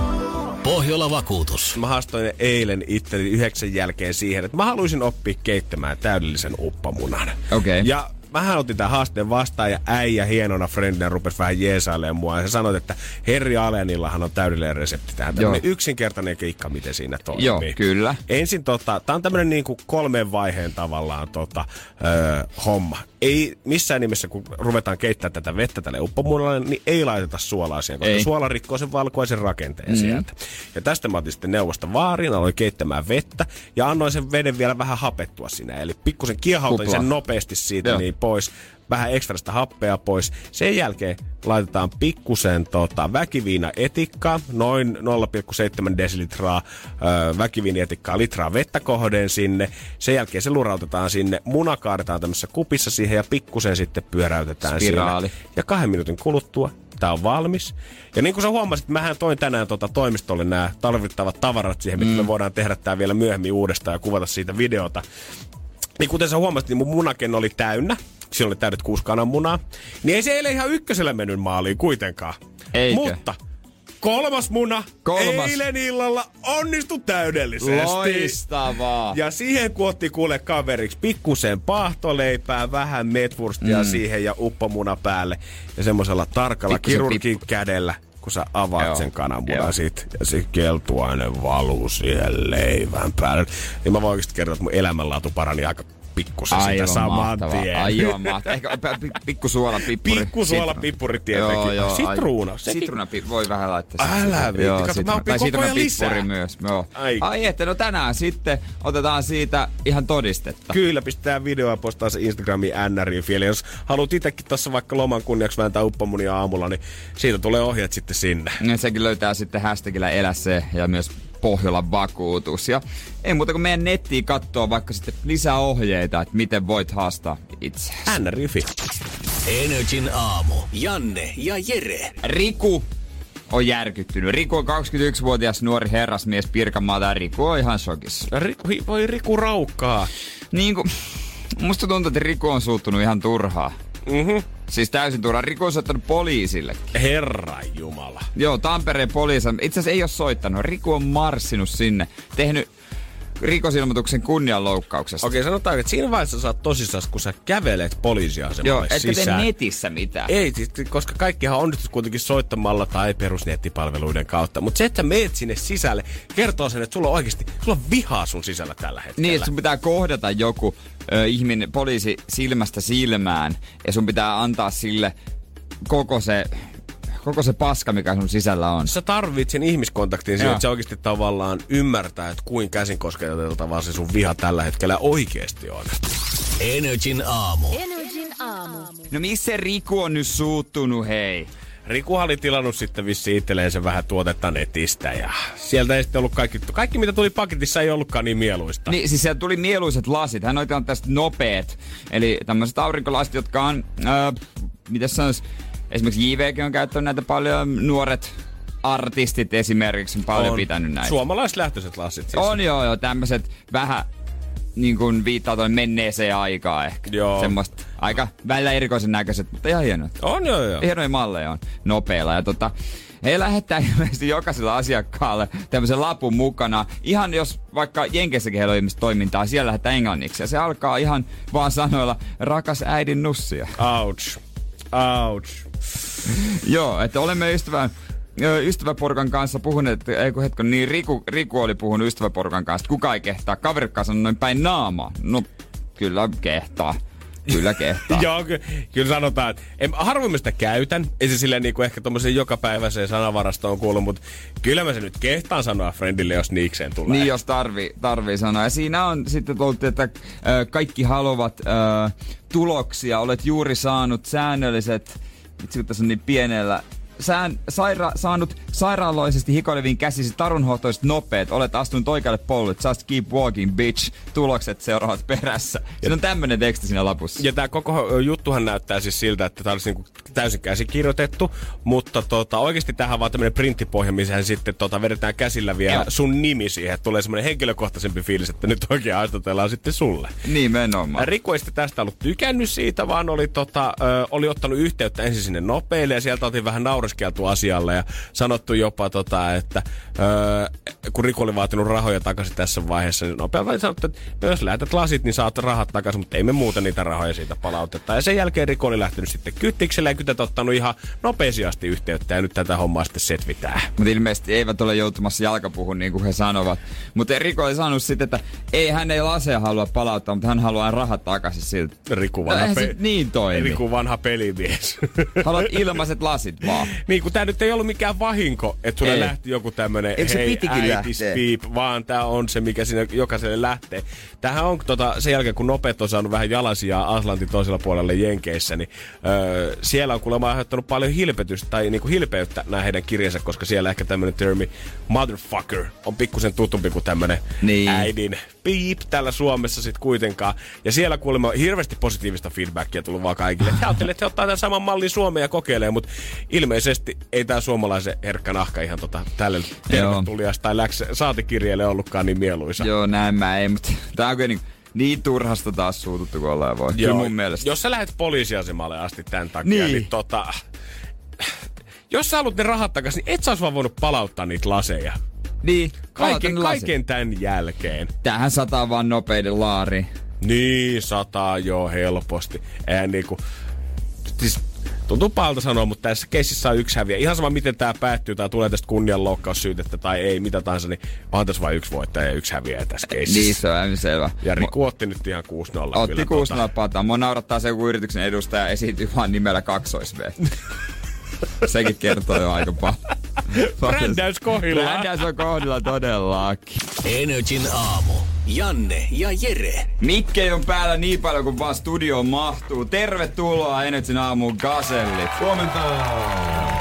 Pohjola vakuutus. Mä haastoin eilen itteni yhdeksän jälkeen siihen, että mä haluaisin oppia keittämään täydellisen uppamunan. Okei. Okay. Ja mähän otin tämän haasteen vastaan ja äijä hienona friendinä rupesi vähän jeesailemaan mua. Ja sä sanoit, että Herri Alenillahan on täydellinen resepti tähän. Tämmönen yksinkertainen keikka, miten siinä toimii. Joo, kyllä. Ensin tota, tää on tämmönen niinku kolmen vaiheen tavallaan tota, öö, homma. Ei missään nimessä, kun ruvetaan keittämään tätä vettä tälle uppomuunalle, niin ei laiteta suolaa siihen, koska ei, suola rikkoo sen valkuaisen rakenteen mm. sieltä. Ja tästä mä otin sitten neuvosta vaariin, aloin keittämään vettä ja annoin sen veden vielä vähän hapettua sinä. Eli pikkusen kiehautin sen nopeasti siitä, joo, niin pois. Vähän ekstraista happea pois. Sen jälkeen laitetaan pikkusen tota, väkiviinaetikkaa, noin nolla pilkku seitsemän desilitraa öö, väkiviinietikkaa litraa vettä kohden sinne. Sen jälkeen se lurautetaan sinne, muna kaadetaan tämmöisessä kupissa siihen ja pikkusen sitten pyöräytetään spiraali siinä. Ja kahden minuutin kuluttua tää on valmis. Ja niin kuin sä huomasit, mähän toin tänään tuota toimistolle nämä tarvittavat tavarat siihen, mm. mitä me voidaan tehdä tää vielä myöhemmin uudestaan ja kuvata siitä videota. Niin kuten sä huomasit, niin mun munaken oli täynnä. Siinä oli täydet kuusi kananmunaa. Niin ei se eilen ihan ykkösellä mennyt maaliin kuitenkaan. Eikö? Mutta kolmas muna kolmas. eilen illalla onnistui täydellisesti. Loistavaa. Ja siihen kun otti kuule kaveriksi pikkusen paahtoleipää, vähän metvurstia mm. siihen ja uppomuna päälle. Ja semmoisella tarkalla pikkusen kirurgin pikku. kädellä, kun sä avaat joo, sen kananmunan sit, ja se keltuainen valuu siihen leivän päälle. Niin mä voin oikeesti kertoa, että mun elämänlaatu parani aika pikkusen sitä saman tien. Aivan mahtavaa. Ehkä pikkusuolapippuri. Pikkusuolapippuri tietenkin. Joo, sitruuna. Sitruunapippuri voi vähän laittaa. Älä viitti. Kato, mä opin koko ajan lisää. Myös. Ai, Ai että no tänään sitten otetaan siitä ihan todistetta. Kyllä, pistetään videoa postaa se Instagramiin N R J:n. Jos haluat itsekin tuossa vaikka loman kunniaksi vääntää uppamunia aamulla, niin siitä tulee ohjeet sitten sinne. Ja sekin löytää sitten hashtagillä elä se ja myös Pohjolan vakuutus. Ja ei muuta kuin meidän nettiin katsoa vaikka sitten lisää ohjeita, että miten voit haastaa itseäsi. N R J:n. Energin aamu. Janne ja Jere. Riku on järkyttynyt. Riku on kaksikymmentäyksivuotias nuori herrasmies Pirkanmaalta. Riku on ihan shokissa. Riku, voi Riku raukkaa. Niin kuin, musta tuntuu, että Riku on suuttunut ihan turhaa. Mm-hmm. Siis täysin turhaan. Riku on soittanut poliisillekin. Herranjumala. Joo, Tampereen poliisi. Itse asiassa ei ole soittanut. Riku on marssinut sinne. Tehnyt rikosilmoituksen kunnianloukkauksesta. Okei, sanotaan, että siinä vaiheessa sä oot tosissaan, kun sä kävelet poliisiasemalle sisään. Joo, etkä tee netissä mitään. Ei, koska kaikkihan onnistus kuitenkin soittamalla tai perusnettipalveluiden kautta. Mutta se, että sä meet sinne sisälle, kertoo sen, että sulla on oikeasti sulla on vihaa sun sisällä tällä hetkellä. Niin, että sun pitää kohdata joku ö, ihminen, poliisi silmästä silmään ja sun pitää antaa sille koko se... Koko se paska, mikä sun sisällä on. Sä tarvit sen ihmiskontaktin siihen, että sä oikeasti tavallaan ymmärtää, että kuin käsin kosketeltavaa se sun viha tällä hetkellä oikeesti on. Energin aamu. Energin aamu. No missä Riku on nyt suuttunut, hei? Rikuhan oli tilannut sitten vissiin itselleen sen vähän tuotetta netistä ja sieltä ei sitten ollut kaikki, kaikki mitä tuli paketissa ei ollutkaan niin mieluista. Niin, siis sieltä tuli mieluiset lasit. Hän on tilannut tästä nopeet, eli tämmöiset aurinkolasit, jotka on, äh, mitäs sanois, esimerkiksi J V:kin on käyttänyt näitä paljon, nuoret artistit esimerkiksi on paljon on pitänyt näitä. Suomalaislähtöiset lasit siis. On joo, joo tämmöiset vähän niin kuin viittaa tuonne menneeseen aikaan ehkä. Joo. Semmoista aika välillä erikoisen näköiset, mutta ihan hienot. On joo joo. Hienoja malleja on nopeilla ja tota... He lähettää ilmeisesti jokaiselle asiakkaalle tämmöisen lapun mukana. Ihan jos vaikka Jenkeissäkin heillä on ihmistä toimintaa, siellä lähettää englanniksi. Ja se alkaa ihan vaan sanoilla, rakas äidin nussia. Ouch. Ouch. Joo, että olemme ystävän... ystäväporukan kanssa puhuneet, eikö hetken, niin Riku, Riku oli puhunut ystäväporukan kanssa, kuka ei kehtaa, kaverikkaan sanoi noin päin naama. No, kyllä kehtaa. Kyllä kehtaa. Joo, ky- kyllä sanotaan, että harvoin sitä käytän. Ei se silleen niinku ehkä tommoseen jokapäiväiseen sanavarastoon kuulu, mutta kyllä mä sen nyt kehtaan sanoa friendille, jos niikseen tulee. Niin, jos tarvii, tarvii sanoa. Ja siinä on sitten tullut, että äh, kaikki haluavat äh, tuloksia. Olet juuri saanut säännölliset, itse kun tässä on niin pienellä, Sään, saira, saanut sairaaloisesti hikoileviin käsisi tarunhohtoiset nopeet. Olet astunut oikealle polulle. Just keep walking, bitch. Tulokset seuraavat perässä. Se on tämmönen teksti siinä lapussa. Ja tää koko juttuhan näyttää siis siltä, että tää olisi niinku täysin käsikirjoitettu. Mutta tota, oikeasti tähän on vaan tämmönen printtipohja, missä sitten tota, vedetään käsillä vielä ja sun nimi siihen. Tulee semmonen henkilökohtaisempi fiilis, että nyt oikein haastatellaan sitten sulle. Nimenomaan. Riku ei sitten tästä ollut tykännyt siitä, vaan oli, tota, ö, oli ottanut yhteyttä ensin sinne nopeille ja sieltä otin vähän nauraa asialle ja sanottu jopa, tota, että öö, kun Riku oli vaatinut rahoja takaisin tässä vaiheessa, niin nopeasti sanottu, että jos lähetät lasit, niin saat rahat takaisin, mutta ei me muuten niitä rahoja siitä palautetta. Ja sen jälkeen Riku oli lähtenyt sitten kyttikselle ja kytät ottanut ihan nopeasti asti yhteyttä ja nyt tätä hommaa sitten setvitää. Mutta ilmeisesti eivät ole joutumassa jalkapuhun niin kuin he sanovat. Mutta Riku oli sanonut sitten, että ei, hän ei laseja halua palauttaa, mutta hän haluaa rahat takaisin siltä. Riku vanha, no, pe- niin Riku vanha pelimies. Haluat ilmaiset lasit vaan. Niin, kun tää nyt ei ollut mikään vahinko, että sulle ei lähti joku tämmönen hei äitis piip, vaan tää on se, mikä siinä jokaiselle lähtee. Tämähän on tota, sen jälkeen, kun nopeet on saanut vähän jalasia Atlantin toisella puolella Jenkeissä, niin öö, siellä on kuulemma aiheuttanut paljon hilpetystä tai niinku hilpeyttä nää heidän kirjansa, koska siellä ehkä tämmönen termi motherfucker on pikkusen tutumpi kuin tämmönen niin äidin piip täällä Suomessa sit kuitenkaan. Ja siellä kuulemma hirveästi positiivista feedbackia tullut vaan kaikille. He ajattelee, että he ottaa tämän saman mallin Suomeen ja kokeilee, mutta ilmeisesti ei tää suomalaisen herkkä nahka ihan tota, tälle tervetulias tai läks, saatikirjeelle ollutkaan niin mieluisa. Joo, näin mä ei, mutta tää on niin, niin turhasta taas suututtu kuin ollaan voi. Joo, kyllä mun mielestä. Jos sä lähet poliisiasemalle asti tän takia, niin, niin tota... Jos sä haluat ne rahat takas, niin et sä ois vaan voinut palauttaa niitä laseja. Niin, kaiken, kaiken tän jälkeen. Tähän sataa vaan nopeiden laari. Niin, sataa joo helposti. Eihän niinku... Siis, tuntuu pahalta sanoa, mutta tässä keississä on yksi häviä. Ihan sama, miten tää päättyy tai tulee tästä kunnianloukkaussyytettä tai ei, mitä tahansa, niin onhan tässä vain yksi voittaja ja yksi häviä tässä keississä. Niin, se on aivan selvä. Ja Riku otti nyt ihan kuusi nolla. Otti kyllä, kuusi nolla tuota. Pataan. Mua naurattaa se, kun yrityksen edustaja esiintyy vaan nimellä kaksois V. Sekin kertoo jo aika paljon. Brändäys kohdillaan. Brändäys on kohdillaan todellakin. Energin aamu. Janne ja Jere. Mikkei on päällä niin paljon kuin vaan studioon mahtuu. Tervetuloa Energyn aamuun Gasellit. Huomenta.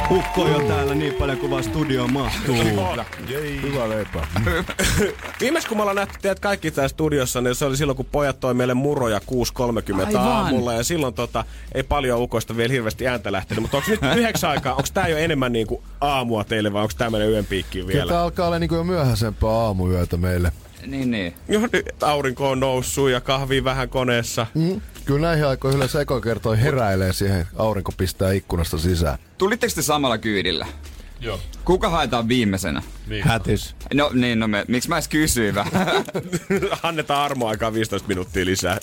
Hukko on uh. täällä niin paljon kuin vaan studioon mahtuu. Hyvä leipä. Viimeis kun me ollaan nähty teidät kaikki täällä studiossa, niin se oli silloin kun pojat toi meille muroja kuusi kolmekymmentä aamulla. Ja silloin tota, ei paljon ukoista vielä hirveästi ääntä lähtenyt. Mutta onko nyt yhdeksän aikaa, onko tää jo enemmän niinku aamua teille vai onko tää menee yön piikkiin vielä? Kyllä tää alkaa olla niinku jo myöhäisempää aamuyötä meille. Niin, niin. Joo, nyt aurinko on noussut ja kahvi vähän koneessa. Mm. Kyllä näihin aikoihin yleensä eko kertoo heräilee siihen, aurinko pistää ikkunasta sisään. Tulitteko te samalla kyydillä? Joo. Kuka haetaan viimeisenä? Viikko. Hätis. No niin, no me, miksi mä edes kysyin vähän? Annetaan armoaikaa viisitoista minuuttia lisää.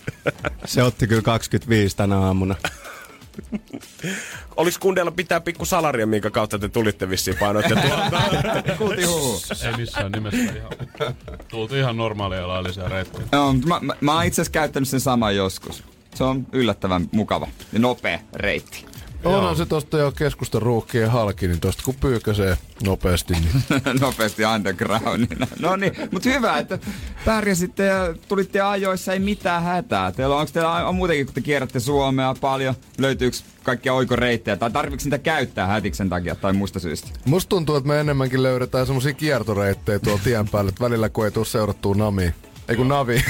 Se otti kyllä kaksikymmentäviisi tänä aamuna. Olis kundeilla pitää pikku salaria, minkä kautta te tulitte vissiin painoitte tuolta? Kuultiin huu. Ei missään nimessä. Ihan. Tultiin ihan normaalia laillisia reittiä. No, mä, mä, mä oon itse asiassa käyttänyt sen saman joskus. Se on yllättävän mukava ja nopea reitti. Onhan joo. Se tosta jo keskustan ruuhkien halki, niin tosta kun pyykäsee nopeasti. Niin. Nopeasti undergroundina. No niin, mut hyvä, että pärjäsitte ja tulitte ajoissa, ei mitään hätää. Teillä on, onko teillä on muutenkin, kun te kierrätte Suomea paljon, löytyykö kaikkia oikoreittejä? Tai tarviiko niitä käyttää hätiksen takia tai muista syystä? Musta tuntuu, että me enemmänkin löydetään semmosia kiertoreittejä tuolla tien päälle, että välillä kun ei tuu seurattua namiin. Ei kun navi.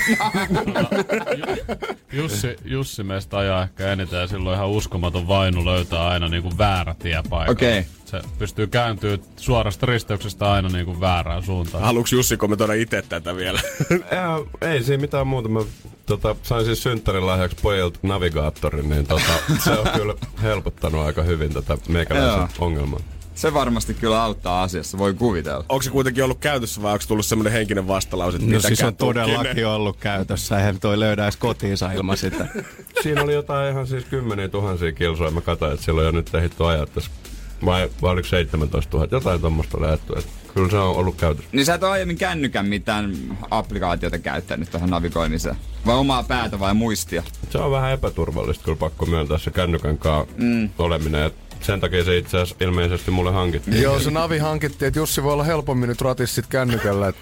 Jussi, Jussi meistä ajaa ehkä eniten ja silloin ihan uskomaton vainu löytää aina niinku väärä tiepaikalla. Okei. Okay. Se pystyy kääntyy suorasta risteyksestä aina niin kuin väärään suuntaan. Haluatko Jussi kommentoida itse tätä vielä? Ei, ei siinä mitään muuta. Mä tota, sain siis synttärin lahjaksi pojilta navigaattorin, niin tota, se on kyllä helpottanut aika hyvin tätä meikäläisen ongelmaa. Se varmasti kyllä auttaa asiassa, voi kuvitella. Onko se kuitenkin ollut käytössä vai onko tullut semmoinen henkinen vastalause, että no siis on todellakin ollut käytössä, eihän toi löydä edes kotiinsa ilman sitä. Siinä oli jotain ihan siis kymmeniä tuhansia kilsoja, mä katsoin, että silloin jo nyt ehditty ajaa tässä. Vai, vai oliko seitsemäntoista tuhatta? Jotain tuommoista lähetty. Kyllä se on ollut käytössä. Niin sä et ole aiemmin kännykän mitään applikaatiota käyttänyt tuohon navigoimiseen? Vai omaa päätä vai muistia? Se on vähän epäturvallista, kyllä pakko myöntää se kännykän kaa mm. oleminen. Et sen takia se itse asiassa ilmeisesti mulle hankittiin. Joo, se navi hankittiin, että Jussi voi olla helpommin nyt ratissit kännykällä. Et...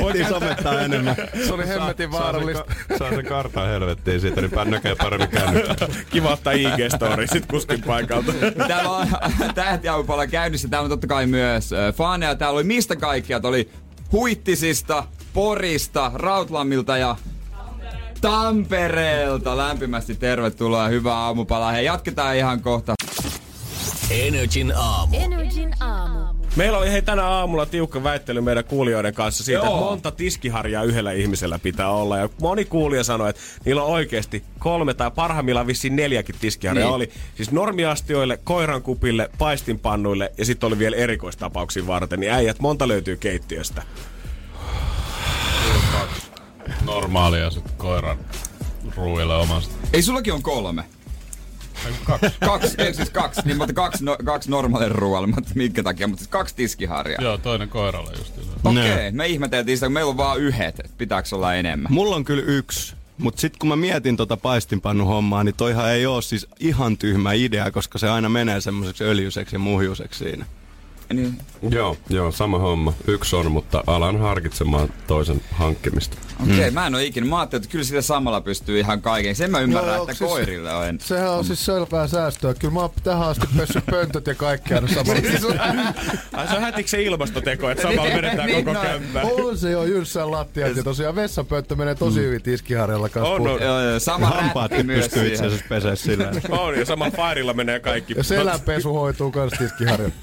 Voitiin somettaa enemmän. Se oli hemmetin saa, vaarallista. Saa, saa se kartan helvettiin siitä, niin näkee paremmin kännykällä. Kiva ottaa I G-story sit kuskin paikalta. Täällä on tähtiaupalla käynnissä. Täällä on totta kai myös faneja. Täällä oli mistä kaikkia? Täällä oli Huittisista, Porista, Rautalammilta ja... Tampereelta. Lämpimästi tervetuloa ja hyvää aamupalaa. Hei, jatketaan ihan kohta. Energyn aamu. Energyn aamu. Meillä oli hei tänä aamulla tiukka väittely meidän kuulijoiden kanssa siitä, Joo. että monta tiskiharjaa yhdellä ihmisellä pitää olla. Ja moni kuulija sanoi, että niillä on oikeasti kolme tai parhaimmillaan vissiin neljäkin tiskiharjaa. Niin. Oli siis normiastioille, koirankupille, paistinpannuille ja sitten oli vielä erikoistapauksiin varten. Niin äijät, monta löytyy keittiöstä. Normaalia sit koiran ruuille omasta. Ei, sullakin on kolme. Ei, kaksi. kaksi, ei siis kaksi. Niin mä otin kaksi, no, kaksi normaalia ruualle, mä otin minkä takia, mutta siis kaksi tiskiharjaa. Joo, toinen koiralle just. Okei, okay, me ihmeteltiin sitä, kun meillä on vaan yhdet, että pitääks olla enemmän. Mulla on kyllä yksi. Mut sit kun mä mietin tota paistinpannuhommaa, niin toihan ei oo siis ihan tyhmä idea, koska se aina menee semmoseksi öljyseksi ja muhjuseksi siinä. Niin. Joo, joo, sama homma. Yksi on, mutta alan harkitsemaan toisen hankkimista. Okei, okay, mm. mä en oo ikinä. Mä ajattelin, että kyllä sitä samalla pystyy ihan kaiken. Sen mä ymmärrän, joo, että siis, koirille on. Sehän on siis selvää säästöä. Kyllä mä oon tähän asti pessyt pöntöt ja kaikki aina samalla. Ai se on hätikö se ilmastoteko, että samalla menetään niin, koko no, kämpää. On se jo jyrsään lattiat ja tosiaan vessapönttö menee tosi hyvin tiskiharjalla kanssa. On, on. Joo, joo, sama rätti myös pystyy itse asiassa pesää sillä. On, ja sama fairilla menee kaikki. Ja selänpesu hoituu kans tiskiharjalla.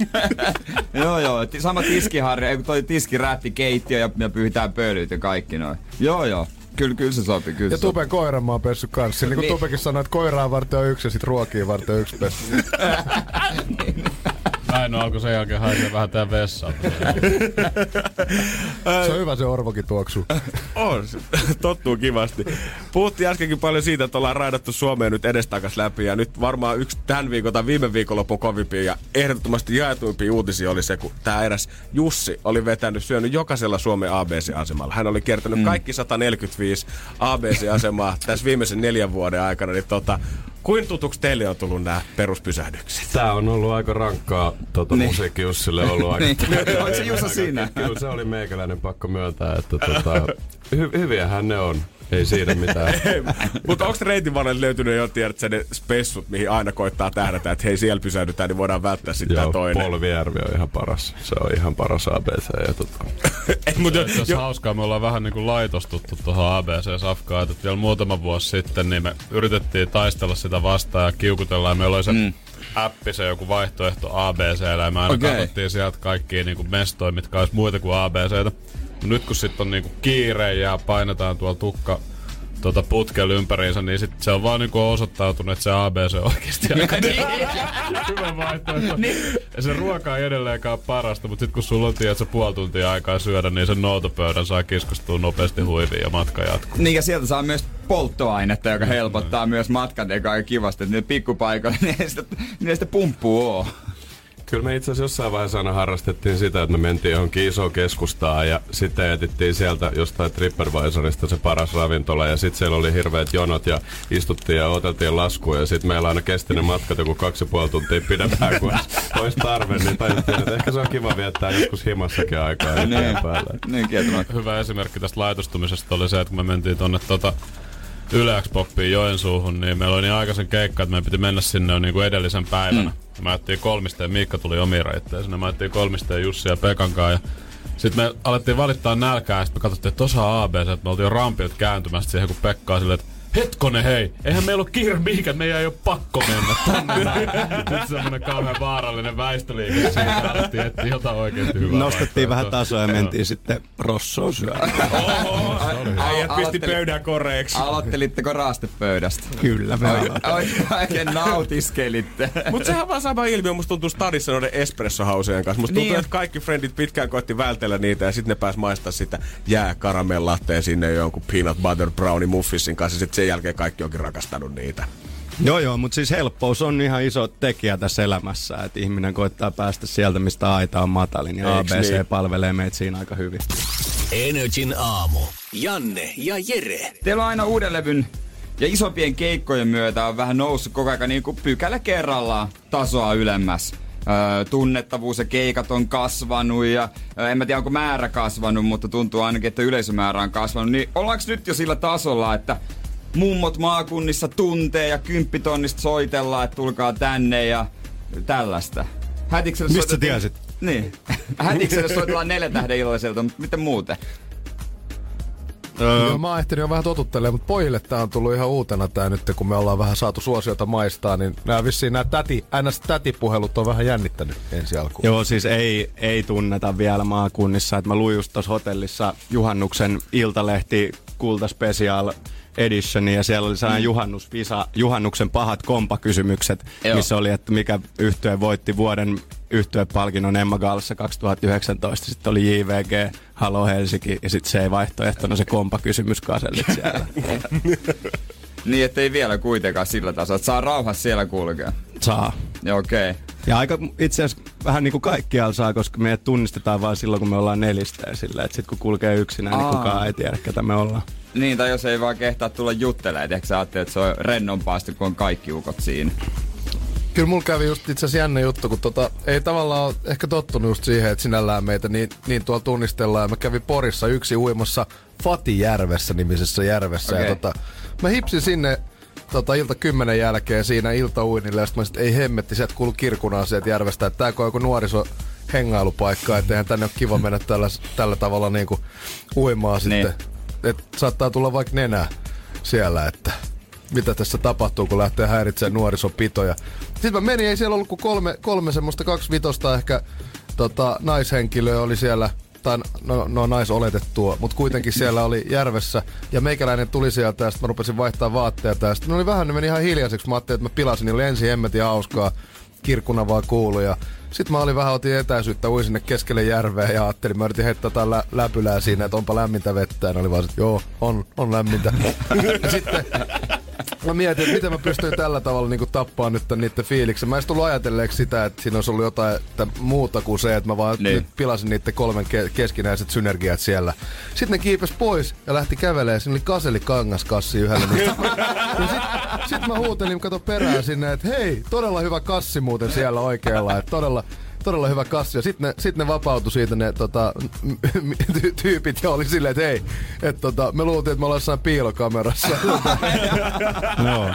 Joo joo, t- sama tiskiharja, ei kun toi tiskirätti, keittiö ja, ja pyyhitään pölyt ja kaikki noin. Joo joo, kyllä kyl se sopii, kyllä. Ja Tupen koiran mä oon pessyt kanssa, niin kuin Tupekin sanoi, että koiraa varten on yksi ja sit ruokia varten on yksi pessu. Näin on, kun sen jälkeen haisee vähän tää vessaan. Se on hyvä se orvokin tuoksu. On, tottuu kivasti. Puhuttiin äskenkin paljon siitä, että ollaan raidattu Suomeen nyt edestakas läpi. Ja nyt varmaan yksi tämän viikon tai viime viikonlopun kovimpia ja ehdottomasti jaetuimpia uutisia oli se, kun tää eräs Jussi oli vetänyt, syönyt jokaisella Suomen A B C-asemalla. Hän oli kiertänyt mm. kaikki sata neljäkymmentäviisi A B C-asemaa tässä viimeisen neljän vuoden aikana, niin tota... Kuin tutuksi teille on tullut nämä peruspysähdykset? Tää on ollut aika rankkaa tuota niin. Musiikki Jussille ollut aika... niin. Oliko se Jussa siinä? Kyllä se oli meikäläinen pakko myöntää, että tota, hy- hyviähän ne on. Ei siinä mitään. Mutta onko reitin varrella löytynyt jo, tiedätkö, ne spessut, mihin aina koittaa tähdätä, että hei siellä pysähdytään, niin voidaan välttää sitten tää toinen. Joo, Polvijärvi on ihan paras. Se on ihan paras A B C. Ja tota... Ei, mutta jo, jo. Hauskaa, me ollaan vähän niin kuin laitostuttu tuohon A B C-safkaan, että vielä muutama vuosi sitten, niin me yritettiin taistella sitä vastaan ja kiukutellaan. Meillä oli se mm. appi, se joku vaihtoehto A B C-llä ja me aina okay. katsottiin sieltä kaikkia niin kuin mestoja, mitkä olisi muita kuin A B C-tä. Nyt kun sit on niinku kiire ja painetaan tuolla tukka tuota putkella ympäriinsä, niin sit se on vaan niinku osoittautunut, että se A B C on oikeesti aika hyvä vaihtoehto. Ja se ruoka ei edelleenkaan parasta, mutta sit kun sulla on tiedät, se puoli tuntia aikaa syödä, niin sen noutopöydän saa kiskostua nopeasti huiviin ja matka jatkuu. Niin ja sieltä saa myös polttoainetta, joka helpottaa mm. myös matkan tekoa kivasti, että ne pikkupaikoilla ne ei sitä, ne sitä pumppuu oo. Kyllä me itse asiassa jossain vaiheessa aina harrastettiin sitä, että me mentiin johonkin isoon keskustaan ja sitten etittiin sieltä jostain TripAdvisorista se paras ravintola ja sitten siellä oli hirveät jonot ja istuttiin ja oteltiin laskuja ja sitten meillä aina kesti ne matkat joku kaksi ja puoli tuntia pidempään kuin olisi tarve, niin tajuttiin, että ehkä se on kiva viettää joskus himassakin aikaa. Hyvä esimerkki tästä laitostumisesta oli se, että kun me mentiin tuonne tuota... YleX Poppiin Joensuuhun, niin meillä oli niin aikaisen keikka, että meidän piti mennä sinne niin kuin edellisen päivänä. Mm. Mä ajattelin kolmista ja Miikka tuli omiin reitteen sinne. Mä ajattelin kolmista ja Jussi ja Pekan kanssa. Ja... Sitten me alettiin valittaa nälkää ja sitten me katsottiin, että osaa A B C, että me oltiin jo rampilta kääntymästä siihen, kun Pekkaa silleen, että Hetkonen hei, eihän meillä ole kirmiikä, meidän ei ole pakko mennä tänne. Nyt semmonen kauhean vaarallinen väistöliike, siitä alettiin etsiä jotain oikeesti hyvää. Nostettiin vähän tasoa ja mentiin sitten rossoon syömään. Oho, äijät pisti pöydän koreeksi. Aloittelitteko raastepöydästä? Kyllä me aloittelimme. Oikein nautiskelitte. Mut sehän vaan sama ilmiö, musta tuntuu stadissa noiden espressohausejen kanssa. Musta tuntuu, että kaikki friendit pitkään koitti vältellä niitä ja sit ne pääs maistaa sitä jääkaramellatteen sinne jonkun peanut butter brownie muffinsin kanssa. Sit sen jälkeen kaikki onkin rakastanut niitä. Joo joo, mutta siis helppous on ihan iso tekijä tässä elämässä, että ihminen koittaa päästä sieltä, mistä aita on matalin, ja eks A B C niin? Palvelee meitä siinä aika hyvin. Energin aamu. Janne ja Jere. Teillä on aina uuden levyn ja isompien keikkojen myötä on vähän noussut koko ajan niin kuin pykälä kerrallaan tasoa ylemmäs. Öö, tunnettavuus ja keikat on kasvanut ja öö, en mä tiedä onko määrä kasvanut, mutta tuntuu ainakin, että yleisömäärä on kasvanut. Niin ollaanko nyt jo sillä tasolla, että mummot maakunnissa tuntee ja kymppitonnista soitellaan, että tulkaa tänne ja tällaista. Hätikselle mistä soitellaan... tiesit? Niin. Hätikselle soitellaan neljä tähden iloiselta, mutta miten muuten? Öö. Joo, mä oon ehtinyt jo vähän totuttelemaan, mutta pojille tää on tullut ihan uutena tää nyt, kun me ollaan vähän saatu suosiota maistaa, niin nää vissiin nää täti, ns. Tätipuhelut on vähän jännittänyt ensi alkuun. Joo, siis ei, ei tunneta vielä maakunnissa, että mä luin just tossa hotellissa juhannuksen Iltalehti Kultaspecial Editioni ja siellä oli sellainen juhannusvisa, juhannuksen pahat kompakysymykset, joo, missä oli, että mikä yhtye voitti vuoden yhtyepalkinnon Emma Gaalassa kaksituhattayhdeksäntoista. Sitten oli J V G, Halo Helsinki ja sitten se ei vaihtoehtona se kompakysymys Gasellit siellä. Niin, ettei vielä kuitenkaan sillä tasolla, että saa rauhassa siellä kulkea. Saa. Ja okei. Okay. Ja aika itse asiassa vähän niin kuin kaikkialla saa, koska me tunnistetaan vaan silloin, kun me ollaan nelistä ja sillä, että sit kun kulkee yksinään, Aa. niin kukaan ei tiedä, ketä me ollaan. Niin, tai jos ei vaan kehtaa tulla juttelemaan, tiedätkö sä ajattelet, että se on rennompaa sitten, kun on kaikki ukot siinä. Kyllä mulla kävi just itse asiassa jännä juttu, kun tota, ei tavallaan ole ehkä tottunut just siihen, että sinällään meitä niin, niin tuolla tunnistellaan. Mä kävin Porissa yksi uimassa Fatijärvessä nimisessä järvessä. Okay. Ja tota, mä hipsin sinne tota, ilta kymmenen jälkeen siinä iltauinille ja sit mä sit, ei hemmetti, sieltä kuului kirkunaa sieltä järvestä, että tääkö on joku nuoriso... hengailupaikkaa, että eihän tänne ole kiva mennä tällä, tällä tavalla niinku uimaan niin. Sitten. Et saattaa tulla vaikka nenä siellä, että mitä tässä tapahtuu, kun lähtee häiritsemään nuorisopitoja. Sitten mä menin, ei siellä ollut kuin kolme, kolme semmoista, kaksi vitosta ehkä tota, naishenkilöä oli siellä, tai no, no naisoletettua, mutta kuitenkin siellä oli järvessä, ja meikäläinen tuli sieltä, ja sitten mä rupesin vaihtaa vaatteita, ja sitten ne oli vähän, ne meni ihan hiljaiseksi, mä ajattelin, että mä pilasin, niillä oli ensin hemmetin hauskaa, kirkkuna vaan kuului, ja sit mä olin vähän, otin etäisyyttä, uin sinne keskelle järveä ja ajattelin, mä yritin heittää tää lä- läpylää siinä, että onpa lämmintä vettä. Ja ne oli vaan, että joo, on, on lämmintä. Ja sitten mä mietin, että miten mä pystyin tällä tavalla niin tappaa nyt niitten fiiliksen. Mä en tullut ajatelleeksi sitä, että siinä olisi ollut jotain että muuta kuin se, että mä vaan niin. pilasin niitten kolmen ke- keskinäiset synergiat siellä. Sitten ne kiipes pois ja lähti kävelemään. Siinä oli Gaseli kangaskassi yhdellä niistä. Ja sit, sit mä huutelin, kato perään sinne, että hei, todella hyvä kassi muuten siellä oikealla, että todella Todella hyvä kassi. Ja sitten ne, sit ne vapautui siitä ne tota, ty- tyypit ja oli silleen, että hei, et, tota, me luultiin, että me ollaan jossain piilokamerassa. No.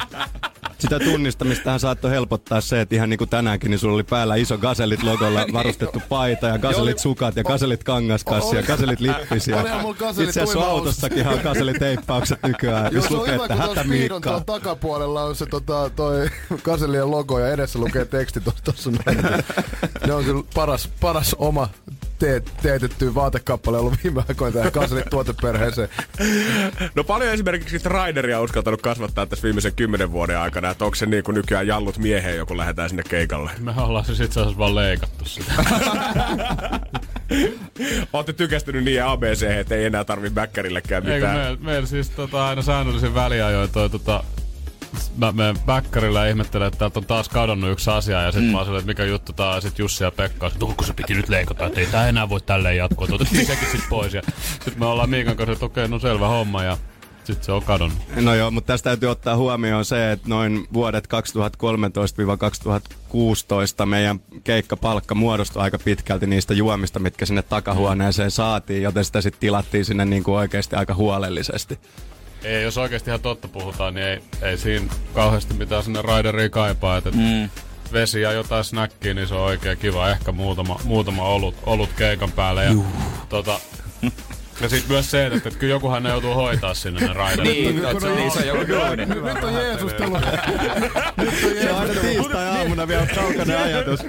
Sitä tunnistamistahan saattoi helpottaa se, että ihan niin kuin tänäänkin, niin sulla oli päällä iso Gasellit-logolla varustettu paita ja Gasellit-sukat ja Gasellit-kangaskassi ja Gasellit-lippisiä. Itse asiassa autossakinhan on Gasellit-teippaukset nykyään, jos lukee, että hätämiikkaa. Tuossa takapuolella on se tota, toi Gasellien logo ja edessä lukee teksti tuossa näin. Ne on kyllä paras, paras oma teet, teetetty vaatekappale ollut viime aikoina tähän Gasellit tuoteperheeseen. No paljon esimerkiksi Raideria on uskaltanut kasvattaa tässä viimeisen kymmenen vuoden aikana. Että onko se niin kuin nykyään jallut mieheen, joku lähdetään sinne keikalle? Me ollaan siis itse asiassa vaan leikattu sitä. Ootte tykästynyt niin A B C, että ei enää tarvi bäkkärillekään mitään. Eikö, meillä siis tota, aina säännöllisin väliajoin toi tota... Mä menen bäkkärillä ja ihmettelen, että täältä on taas kadonnut yksi asia ja sit mm. mä oon että mikä juttu tää on. Sit Jussi ja Pekka on, että kun se piti nyt leikata, että ei tää enää voi tälleen jatkoa. Otettiin sekin sit pois ja sit me ollaan Miikan kanssa, että okei, okay, no selvä homma ja... Sitten se on kadonnut. No joo, mutta tästä täytyy ottaa huomioon se, että noin vuodet kaksituhattakolmetoista kaksituhattakuusitoista meidän keikkapalkka muodostui aika pitkälti niistä juomista, mitkä sinne takahuoneeseen saatiin, joten sitä sitten tilattiin sinne niin kuin oikeasti aika huolellisesti. Ei, jos oikeasti ihan totta puhutaan, niin ei, ei siinä kauheasti mitään sinne raideriin kaipaa. Että mm. vesi ja jotain snäkkiä, niin se on oikein kiva. Ehkä muutama, muutama olut, olut keikan päälle. Ja, tota, Ja sit myös se, että kyllä jokuhan ne joutuu hoitaa sinne ne raidelle. Niin, se on joku duuni. Nyt on Jeesus tullut. Se on aina tiistai-aamuna vielä kaukainen ajatus.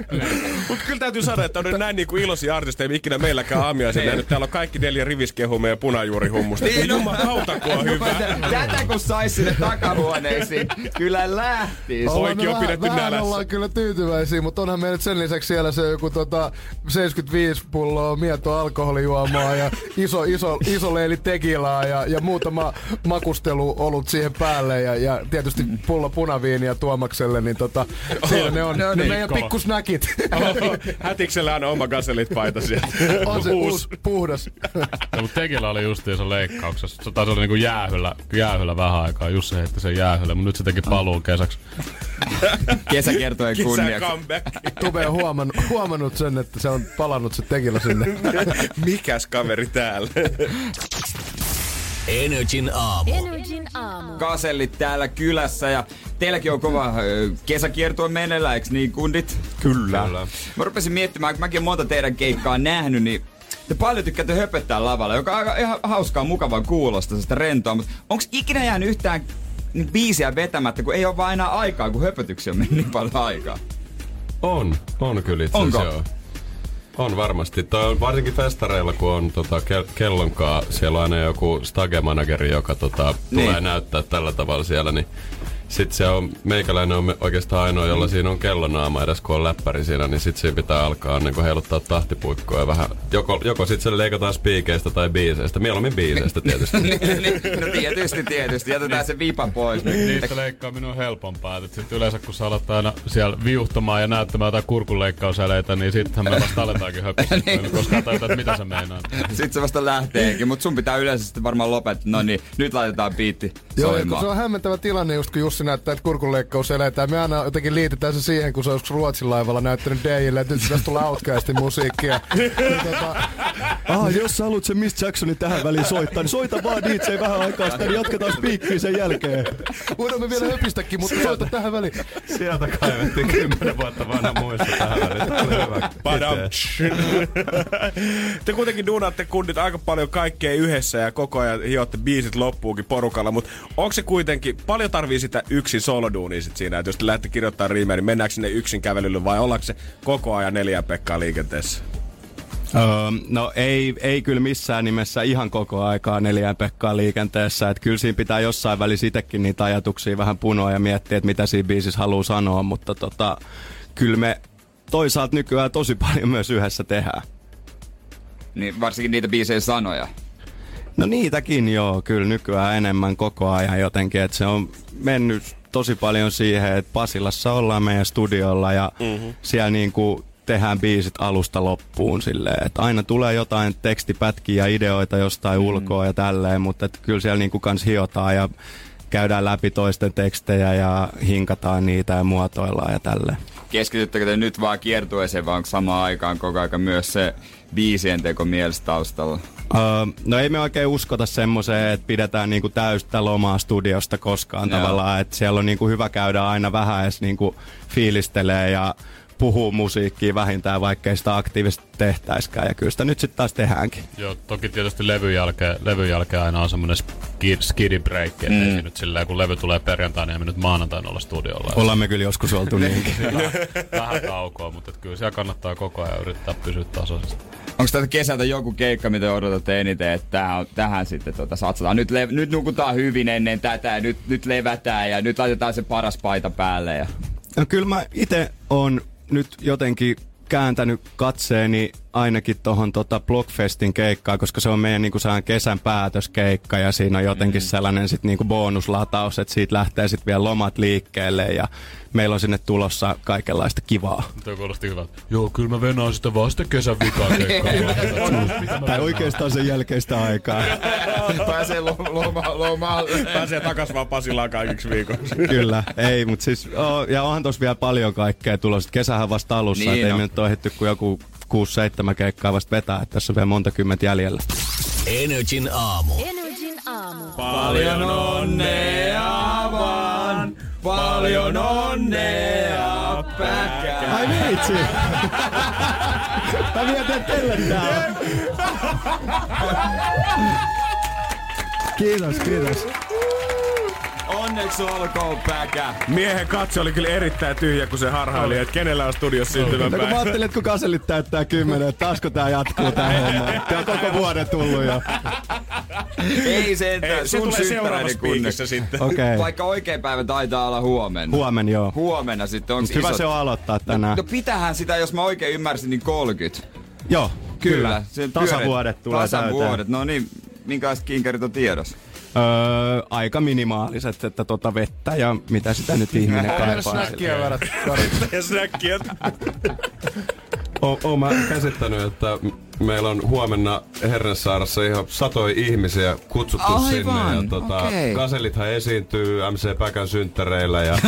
Mut kyllä täytyy sanoa, että on nyt näin niinku iloisia artisteja, ikinä meilläkään aamiaisen nähnyt. Täällä on kaikki neljä riviskehu meidän punajuurihummusta. Jumalauta, kun on hyvä. Tätä kun sais sinne takahuoneisiin, kyllä lähtis. Oikein on pidetty nälässä. Vähän ollaan kyllä tyytyväisiä, mutta onhan meillä sen lisäksi siellä se joku tota seitsemänkymmentäviisi pulloa mieto alkoholijuomaa ja iso iso iso leili tekilaa ja ja muutama makustelu ollut siihen päälle ja ja tietysti pullo punaviiniä Tuomakselle, niin tota siellä ne on ne, ne meidän pikkusnäkit. Hätiksellä on oma Gasellit paita sieltä. On se uusi puhdas. No, mutta tekila oli justiinsa leikkauksessa. Se taisi olla niinku jäähyllä, jäähyllä vähän aikaa. Jussi heitti sen jäähylle, mutta nyt se teki paluu kesäksi. Kesäkertojen kunniaksi. Tube on huoman, huomannut sen, että se on palannut se tekila sinne. Mikäs kaveri täällä? Energin aamu. Energin aamu. Gasellit täällä kylässä ja teilläkin on kova kesäkiertue meneillään, eiks niin kundit? Kyllä. Kyllä. Mä rupesin miettimään, kun mäkin olen monta teidän keikkaa nähnyt, niin te paljon tykkäätte höpöttää lavalla, joka on ihan hauskaa, mukavaa kuulosta, sitä rentoa, mutta onks ikinä jäänyt yhtään biisiä vetämättä, kun ei oo vaan enää aikaa, kun höpötyksiä on mennyt niin paljon aikaa? On, on kyllä itse asiassa. On varmasti. Toi on varsinkin festareilla, kun on tota, kellonkaa, siellä on aina joku stage-manageri, joka tota, niin. tulee näyttää tällä tavalla siellä, niin sit se on, meikäläinen on oikeastaan ainoa, jolla siinä on kellonaama edes, kun on läppäri siinä, niin sit siinä pitää alkaa niin kun heiluttaa tahtipuikkoa vähän. Joko, joko sit se leikataan spiikeistä tai biiseistä, mieluummin biiseistä tietysti. No tietysti, tietysti, jätetään se vipa pois. Niistä leikkaaminen on helpompaa, että sit yleensä kun sä alat aina siellä viuhtamaan ja näyttämään jotain kurkunleikkausäleitä, niin sittenhän me vasta aletaankin höpöstä, koska tajutaan, mitä sä meinaat. Sit se vasta lähteekin, mut sun pitää yleensä sitten varmaan lopettaa, no niin, nyt laitetaan biitti soimaan. Joo, se on hämmentävä tilanne just, kun Jussi näyttää, että kurkunleikkaus eletään. Me aina jotenkin liitetään se siihen, kun se on joskus Ruotsin laivalla näyttänyt Dejille, että nyt pitäisi tulla outcastin musiikkia. Niin, tota... Aha, jos sä haluat sen Miss Jacksonin tähän väliin soittaa, niin soita vaan D J vähän aikaa sitä, niin jatketaan spiikkiä sen jälkeen. Voidaan vielä höpistäkin, mutta soita tähän väliin. Sieltä kaivettiin kymmenen vuotta vanha muista tähän väliin. Padam. Te kuitenkin duunaatte kundit aika paljon kaikkea yhdessä ja koko ajan hiotte biisit loppuukin porukalla, mutta onko se kuitenkin, paljon tarvii sitä yksin soloduunia sit siinä, että jos te lähdette kirjoittamaan riimejä, niin mennäänkö sinne yksin kävelylle vai ollaanko se koko ajan neljä Pekkaa liikenteessä? Öö, no ei, ei kyllä missään nimessä ihan koko aikaa neljään Pekkaan liikenteessä, että kyllä siinä pitää jossain välissä itsekin niitä ajatuksia vähän punoa ja miettiä, että mitä siinä biisissä haluaa sanoa, mutta tota, kyllä me toisaalta nykyään tosi paljon myös yhdessä tehdään. Niin, varsinkin niitä biisejä sanoja. No niitäkin joo, kyllä nykyään enemmän koko ajan jotenkin, että se on mennyt tosi paljon siihen, että Pasilassa ollaan meidän studiolla ja mm-hmm. siellä niinku tehdään biisit alusta loppuun silleen, että aina tulee jotain tekstipätkiä ja ideoita jostain mm-hmm. ulkoa ja tälleen, mutta et kyllä siellä niinku kans hiotaan ja käydään läpi toisten tekstejä ja hinkataan niitä ja muotoillaan ja tälleen. Keskityttekö te nyt vaan kiertueeseen vai onko samaan aikaan koko aika myös se biisien teko mielessä taustalla? Öö, no ei me oikein uskota semmoiseen, että pidetään niinku täystä lomaa studiosta koskaan yeah. tavallaan, että siellä on niinku hyvä käydä aina vähän edes niinku fiilistelee ja puhuu musiikkia vähintään, vaikkei sitä aktiivisesti tehtäiskään ja kyllä sitä nyt sitten taas tehdäänkin. Joo, toki tietysti levyn jälkeen, levyn jälkeen aina on semmoinen skidin breikki, ettei mm. se nyt silleen, kun levy tulee perjantaina ja me nyt maanantaina olla studiolla. Ollaan me kyllä joskus oltu niinkin. Vähän taukoa, mutta kyllä siellä kannattaa koko ajan yrittää pysyä tasoisesti. Onko tätä kesältä joku keikka, mitä odotatte eniten, että tähän, tähän sitten tota, satsataan? Nyt, le- nyt nukutaan hyvin ennen tätä, nyt, nyt levätään ja nyt laitetaan se paras paita päälle. Ja... No, kyllä mä ite on nyt jotenkin kääntänyt katseeni ainakin tuohon tota Blockfestin keikkaan, koska se on meidän niinku kesän päätöskeikka ja siinä on jotenkin sellainen sit niinku bonuslataus, että siitä lähtee sitten vielä lomat liikkeelle ja meillä on sinne tulossa kaikenlaista kivaa. Tuo kuulosti hyvältä. Joo, kyllä mä venaan sitä vasta kesän vikaa keikkaa. Tai oikeastaan sen jälkeistä aikaa. Pääsee lomaan. Pääsee takas vaan Pasilaan kaikiksi viikoksi. Kyllä, ei, mutta siis ja onhan tossa vielä paljon kaikkea tulossa. Kesähän vasta alussa, ettei me nyt ole ehditty kuin joku kuusi seitsemän keikkaa vasta vetää, että tässä on vielä monta kymmentä jäljellä. Energin aamu. Energin aamu. Paljon onnea vaan, paljon onnea päin. nälkää. Ai vitsi. Mä vietän teille täällä. Kiitos, kiitos. Onneksi olkoon, Päkä. Miehen katse oli kyllä erittäin tyhjä, kun se harhaili, että kenellä on studiossa syntymäpäivä. Mä ajattelin, että kun Gasellit täyttää kymmenen, että taasko tää jatkuu tää homma. Tää on koko vuoden tullut jo. Ei sentään, se sun synttäräinen kunnossa sitten. Okay. Vaikka oikea päivä taitaa olla huomenna. Huomenna, joo. Huomenna sitten on isot. Hyvä se on aloittaa tänään. No, no pitähän sitä, jos mä oikein ymmärsin, niin kolmekymmentä. Joo, kyllä. kyllä. Tasavuodet tulee täyteen. Tasavuodet, no niin. Minkälaiset kinkerit on tiedossa? Öö, aika minimaaliset, että tota vettä ja mitä sitä nyt ihminen kaipaa. Aina snäkkiä verrat. Ja snäkkiä. Oon mä käsittänyt, että meillä on huomenna Herrensaarassa ihan satoi ihmisiä kutsuttu oh, sinne. Ja tota, okay. Gasellithan esiintyy M C Päkän synttäreillä ja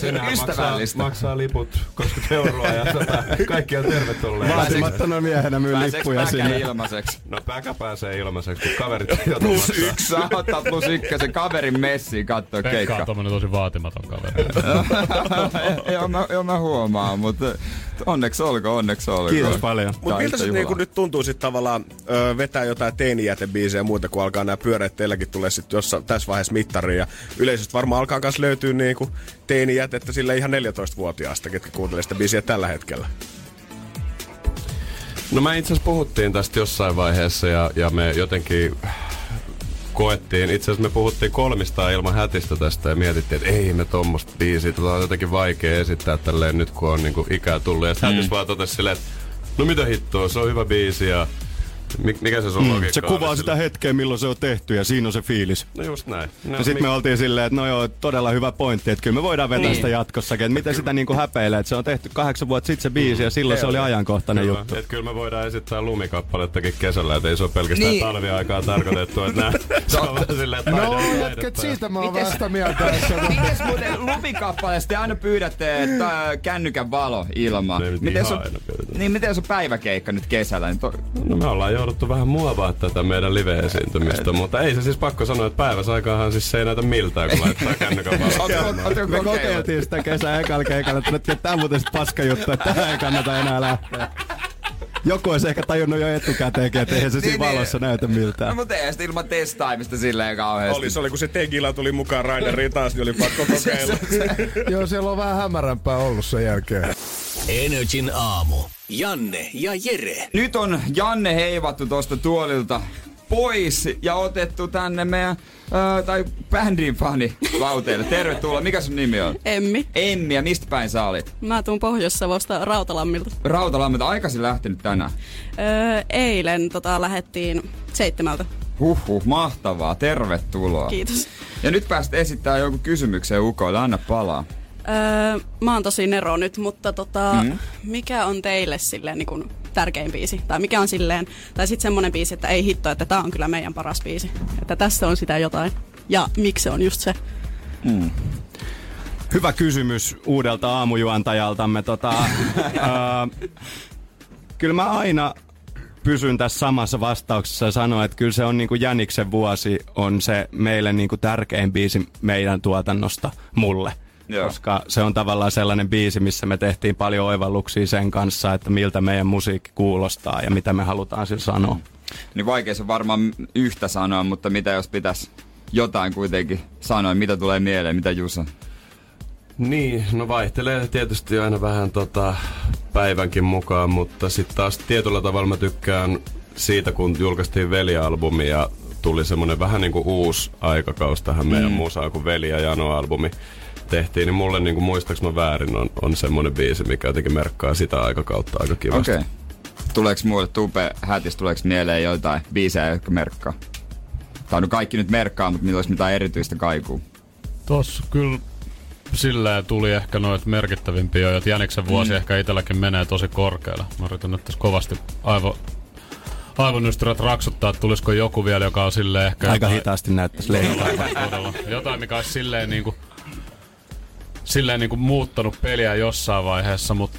sinähän maksaa, maksaa liput kaksikymmentä euroa ja tota, kaikki on tervetulleet. Vaatimattona miehenä myy lippuja sinne. Ilmaiseksi? No Päkä pääsee ilmaiseksi, kun kaverit jotain maksaa. Plus yksi. Sä ottaa plus ykkösen kaverin messiin kattoo keikkaa. Pekka on tommonen tosi vaatimaton kaveri. Joo mä, mä huomaan, mutta onneksi olko, onneksi olko. Kiitos paljon. Mut miltä se niinku nyt tuntuu sit tavallaan ö, vetää jotain teinijätebiisejä ja muuta, kun alkaa nää pyöreät teilläkin tulee sit jossa, tässä vaiheessa mittariin ja yleisesti varmaan alkaa kans löytyy niinku teinijätettä sille ihan neljätoistavuotiaasta, ketkä kuuntelee sitä biisiä tällä hetkellä. No mä itse asiassa puhuttiin tästä jossain vaiheessa ja, ja me jotenkin koettiin, itse asiassa me puhuttiin kolmista ilman hätistä tästä ja mietittiin, että ei me tommoista biisiä, tätä on jotenkin vaikea esittää tälleen nyt kun on niinku ikää tullut ja sitten mm. vaan totesi silleen, että no mitä hittoa, se on hyvä biisi ja Mik, mikä se sun mm. logiikka on? Se kuvaa sitä hetkeä milloin se on tehty ja siinä on se fiilis. No just näin. No, ja sit mi- me oltiin silleen, että no joo, todella hyvä pointti, että kyllä me voidaan vetää niin sitä jatkossakin. Että miten sitä niinku häpeilee, että se on tehty kahdeksan vuotta sitten se biisi mm. ja silloin ei se ole. Oli ajankohtainen kyllä juttu. Että kyllä me voidaan esittää lumikappalettakin kesällä, että ei se ole pelkästään niin talviaikaa tarkoitettu, että nää se on vaan silleen, että no jatket siitä mä oon vasta mieltä. Mites muuten lumikappaleessa te aina pyydätte, että kännykän valo ilma. Niin miten se on päiväkeikka nyt kesällä? No me ollaan jouduttu vähän muovaa tätä meidän live-esiintymistä, mutta ei se siis pakko sanoa, että päiväsaikaanhan siis se ei näytä miltään, kun laittaa kännykän valoon. Me kokeiltiin sitä kesää ekalla keikalla, että tämä on muuten sitten paskajuttu, että tähän ei kannata enää lähteä. Joku olisi ehkä tajunnut jo etukäteenkin, että eihän se siinä valossa näytä miltään. No mutta eihän sitä ilman testaimista silleen kauheasti. Oli, se oli kun se Tegila tuli mukaan Raineriin taas, niin oli pakko kokeilla. Joo, siellä on vähän hämärämpää ollut sen jälkeen. Energin aamu. Janne ja Jere. Nyt on Janne heivattu tosta tuolilta pois ja otettu tänne meidän ää, tai bändin fani lauteille. Tervetuloa. Mikä sun nimi on? Emmi. Emmi. Ja mistä päin sä olit? Mä tuun Pohjois-Savosta Rautalammilta. Rautalammilta. Aikaisin lähtenyt tänään? Öö, eilen tota, lähettiin seitsemältä. Huhhuh, mahtavaa. Tervetuloa. Kiitos. Ja nyt pääsit esittämään jonkun kysymyksen ukoille. Anna palaa. Öö, mä oon tosi nero nyt, mutta tota, mm-hmm. mikä on teille silleen niin kun tärkein biisi? Tai mikä on silleen, tai sit semmonen biisi, että ei hitto, että tää on kyllä meidän paras biisi. Että tässä on sitä jotain. Ja miksi se on just se? Mm. Hyvä kysymys uudelta aamujuontajaltamme. Tota, öö, kyllä mä aina pysyn tässä samassa vastauksessa ja sanoa, että kyllä se on niin kuin Jäniksen vuosi on se meille niin kuin tärkein biisi meidän tuotannosta mulle. Joo. Koska se on tavallaan sellainen biisi, missä me tehtiin paljon oivalluksia sen kanssa, että miltä meidän musiikki kuulostaa ja mitä me halutaan sillä sanoa. Niin vaikea se varmaan yhtä sanoa, mutta mitä jos pitäisi jotain kuitenkin sanoa, mitä tulee mieleen, mitä Jusa? Niin, no vaihtelee tietysti aina vähän tota päivänkin mukaan, mutta sitten taas tietyllä tavalla mä tykkään siitä, kun julkaistiin Velja-albumi ja tuli semmoinen vähän niin kuin uusi aikakaus tähän meidän mm. musaan kuin Velja Jano-albumi tehtiin, niin mulle niin kuin muistaakseni väärin on, on semmoinen biisi, mikä jotenkin merkkaa sitä aikakautta aika kivasti. Okei. Okay. Tuleeko mulle tupe hätis, tuleeko mieleen jotain biisejä, jotka merkkaa? Tai no kaikki nyt merkkaa, mutta niillä olisi mitään erityistä kaikua. Tossa kyllä silleen tuli ehkä noita merkittävimpiä jo, että Jäniksen vuosi mm. ehkä itselläkin menee tosi korkealla. Mä yritän nyt tässä kovasti aivo... aivonystyrät raksuttaa, että tulisiko joku vielä, joka on silleen ehkä... Aika jotain... hitaasti näyttäisi leikkaa. Jotain, mikä olisi silleen niinku... silleen niinku muuttanut peliä jossain vaiheessa, mutta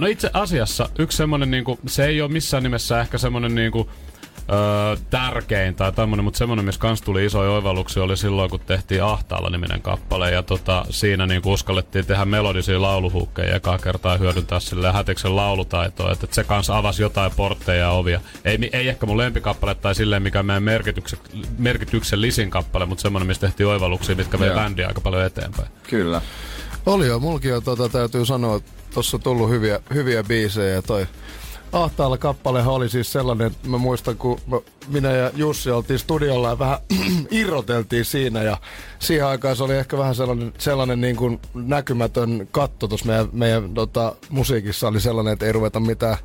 no itse asiassa yksi semmonen niinku, se ei oo missään nimessä ehkä semmonen niinku öö, tärkein tai tämmönen, mutta semmonen, missä kans tuli isoja oivalluksia, oli silloin, kun tehtiin Ahtaalla-niminen kappale. Ja tota, siinä niin uskallettiin tehdä melodisia lauluhuukkeja ekaa kertaa hyödyntää silleen Hätiksen laulutaitoa. Että et se kans avasi jotain portteja ja ovia. Ei, ei ehkä mun lempikappale tai silleen mikä meidän merkityksen, merkityksellisin kappale, mutta semmonen, missä tehtiin oivalluksia, mitkä vei bändiä aika paljon eteenpäin. Kyllä. Oli jo, mulki on tota, täytyy sanoa, että tossa on tullut hyviä, hyviä biisejä. Toi Ahtaalla kappalehan oli siis sellainen, että mä muistan, kun mä, minä ja Jussi oltiin studiolla ja vähän irroteltiin siinä. Ja siihen aikaan se oli ehkä vähän sellainen, sellainen niin kuin näkymätön katto tuossa meidän, meidän tota, musiikissa oli sellainen, että ei ruveta mitään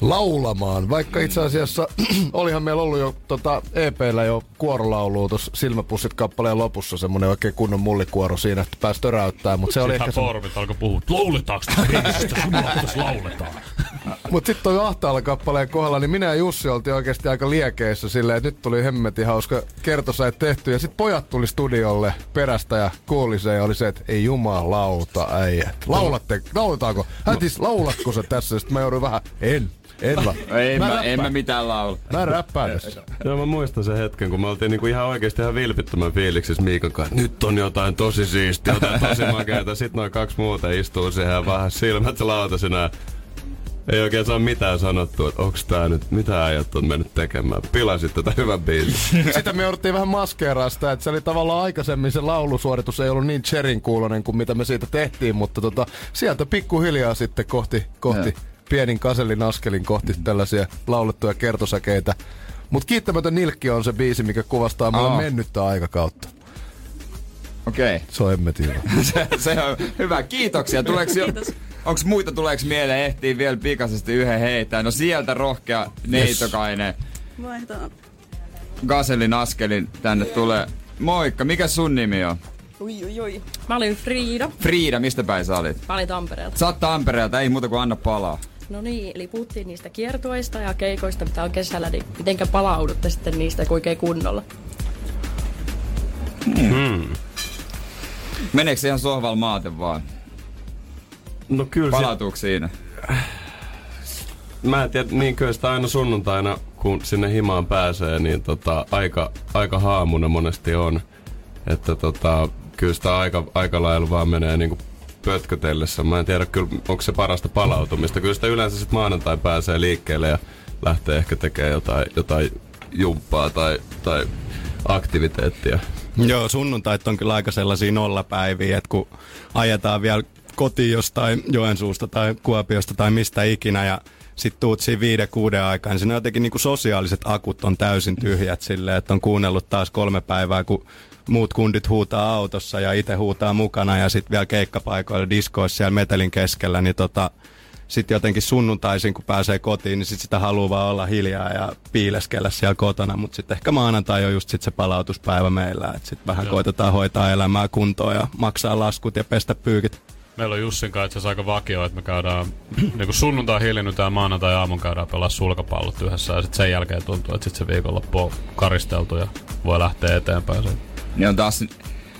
laulamaan. Vaikka itse asiassa olihan meillä ollut jo tota, E P:llä jo kuorolaulua tuossa Silmäpussit-kappaleen lopussa. Semmoinen oikein kunnon mullikuoro siinä, että pääsi töräyttää. Mutta se oli ehkä foorumit alkoi puhua, lauletaanko tästä? Jumala, tässä lauletaan. Mutta sitten toi Ahtaalla-kappaleen kohdalla, niin minä ja Jussi oltiin oikeasti aika liekeissä silleen, että nyt tuli hemmetin hauska kertosäet tehty. Ja sitten pojat tuli studiolle perästä ja kuuli se ja oli se, että ei jumalauta äijät. Laulatte, lauletaanko? Hätis, laulatko se tässä? Sitten mä joudun vähän, en. En mä, mä, mä, en mä mitään laula. Mä räppään tässä. Joo, mä muistan sen hetken, kun me oltiin niinku ihan oikeesti ihan vilpittömän fiiliksissä Miikan kanssa. Nyt on jotain tosi siistiä, jotain tosi makeata. Sit noi kaksi muuta istuu siihen ja vähän silmät lautasena. Ei oikein saa mitään sanottua, että onks tää nyt, mitä äijät on mennyt tekemään. Pilasit tätä hyvän biisin. Sitä me jouduttiin vähän maskeeraa sitä, että se oli tavallaan aikaisemmin se laulusuoritus ei ollut niin Cherin kuulonen kuin mitä me siitä tehtiin, mutta tota, sieltä pikkuhiljaa sitten kohti, kohti. Pienin Gasellin askelin kohti tällaisia laulettuja kertosäkeitä. Mut Kiittämätön nilkki on se biisi, mikä kuvastaa mulle mennyttä aikakautta. Okei. Okay. Se on emmetiivä. se, se on hyvä. Kiitoksia. Tuleeks jo, onks muita tuleeks mieleen? Ehtii vielä pikaisesti yhden heitään. No sieltä rohkea neitokainen. Yes. Gasellin askelin tänne tulee. Moikka. Mikä sun nimi on? Oi, oi, oi. Mä olin Frida. Frida, mistä päin sä olit? Mä olin Tampereelta. Sä oot Tampereelta, ei muuta kuin anna palaa. No niin, eli puhuttiin niistä kiertueista ja keikoista, mitä on kesällä, niin mitenkä palaudutte sitten niistä oikein kunnolla? Hmm. Meneekö ihan sohval maate vaan? No kyllä. Palautuuko se siinä? Mä en tiedä, niin kyllä sitä aina sunnuntaina, kun sinne himaan pääsee, niin tota, aika, aika haamuna monesti on. Että tota, kyllä sitä aika, aika lailla vaan menee niinku pötkötellessä. Mä en tiedä kyllä, onko se parasta palautumista. Kyllä sitä yleensä sit maanantai pääsee liikkeelle ja lähtee ehkä tekemään jotain, jotain jumppaa tai, tai aktiviteettia. Joo, sunnuntait on kyllä aika sellaisia nollapäiviä, että kun ajetaan vielä kotiin jostain Joensuusta tai Kuopiosta tai mistä ikinä ja sit tuut siinä viiden kuuden aikaan, niin siinä jotenkin niinku sosiaaliset akut on täysin tyhjät silleen, että on kuunnellut taas kolme päivää, kun muut kundit huutaa autossa ja itse huutaa mukana ja sitten vielä keikkapaikoilla, diskoissa siellä metelin keskellä, niin tota, sitten jotenkin sunnuntaisin, kun pääsee kotiin, niin sit sitä haluaa vaan olla hiljaa ja piileskellä siellä kotona, mutta sitten ehkä maanantai on just sit se palautuspäivä meillä, että sitten vähän Joo. koitetaan hoitaa elämää kuntoon ja maksaa laskut ja pestä pyykit. Meillä on Jussin kanssa itse aika vakio, että me käydään niin sunnuntai hiljennytään ja maanantai aamun käydään pelaa sulkapallot yhdessä ja sitten sen jälkeen tuntuu, että sitten se viikonloppu on karisteltu ja voi lähteä eteenpäin sen. Ne on taas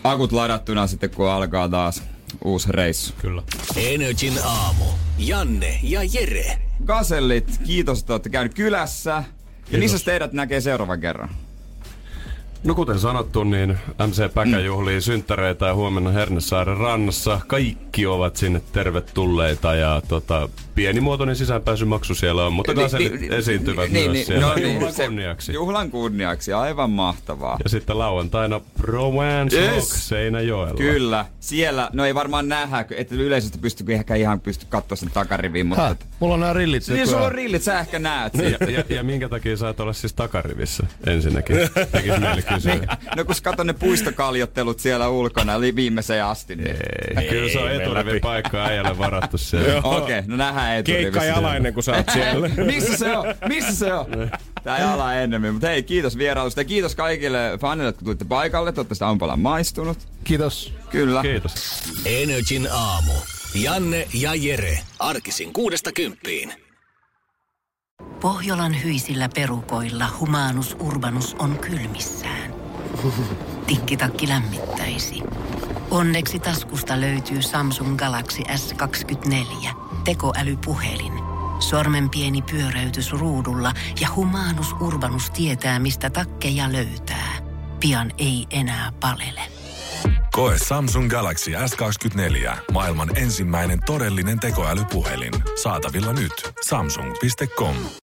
akut ladattuna sitten, kun alkaa taas uusi reissu. Kyllä. Energyn aamu. Janne ja Jere. Gasellit, kiitos, että olette käyneet kylässä. Ja kiitos. Missä teidät näkee seuraavan kerran? No kuten sanottu, niin M C Päkä juhlii mm. synttäreitä ja huomenna Hernesaaren rannassa. Kaikki ovat sinne tervetulleita ja tota, pienimuotoinen sisäänpääsymaksu siellä on, mutta Gasellit niin, esiintyvät niin, myös niin, siellä. No, juhlan kunniaksi. Juhlan kunniaksi, aivan mahtavaa. Ja sitten lauantaina Provence yes. Rock Seinäjoella. Kyllä, siellä, no ei varmaan nähdä, että yleisöstä pystyy ehkä ihan pysty katsoa sen takariviin. Mutta Häh, mulla on nää rillit. Niin sulla on rillit, sä ehkä näet sen. Ja, ja, ja minkä takia sä et olla siis takarivissä ensinnäkin? Tekis mieli kysyä. No kun katon ne puistokaljottelut siellä ulkona, eli viimeiseen asti. Niin. Ei, kyllä se on eturivin paikka äijälle varattu siellä. Okei, okay, no nähdään. Keikka jalainen, kun sä oot siellä. Missä se on? Missä se on? Tää jala ennemmin. Mutta hei, kiitos vierailusta ja kiitos kaikille fanille, kun tulitte paikalle. Te ootte sitä aamupalan maistunut. Kiitos. Kyllä. Kiitos. Energyn aamu. Janne ja Jere. Arkisin kuudesta kymppiin. Pohjolan hyisillä perukoilla Humanus Urbanus on kylmissään. Tikkitakki lämmittäisi. Onneksi taskusta löytyy Samsung Galaxy S kaksikymmentäneljä. Tekoälypuhelin. Sormen pieni pyöräytys ruudulla ja Humanus Urbanus tietää, mistä takkeja löytää. Pian ei enää palele. Koe Samsung Galaxy S kaksikymmentäneljä. Maailman ensimmäinen todellinen tekoälypuhelin. Saatavilla nyt. samsung piste com.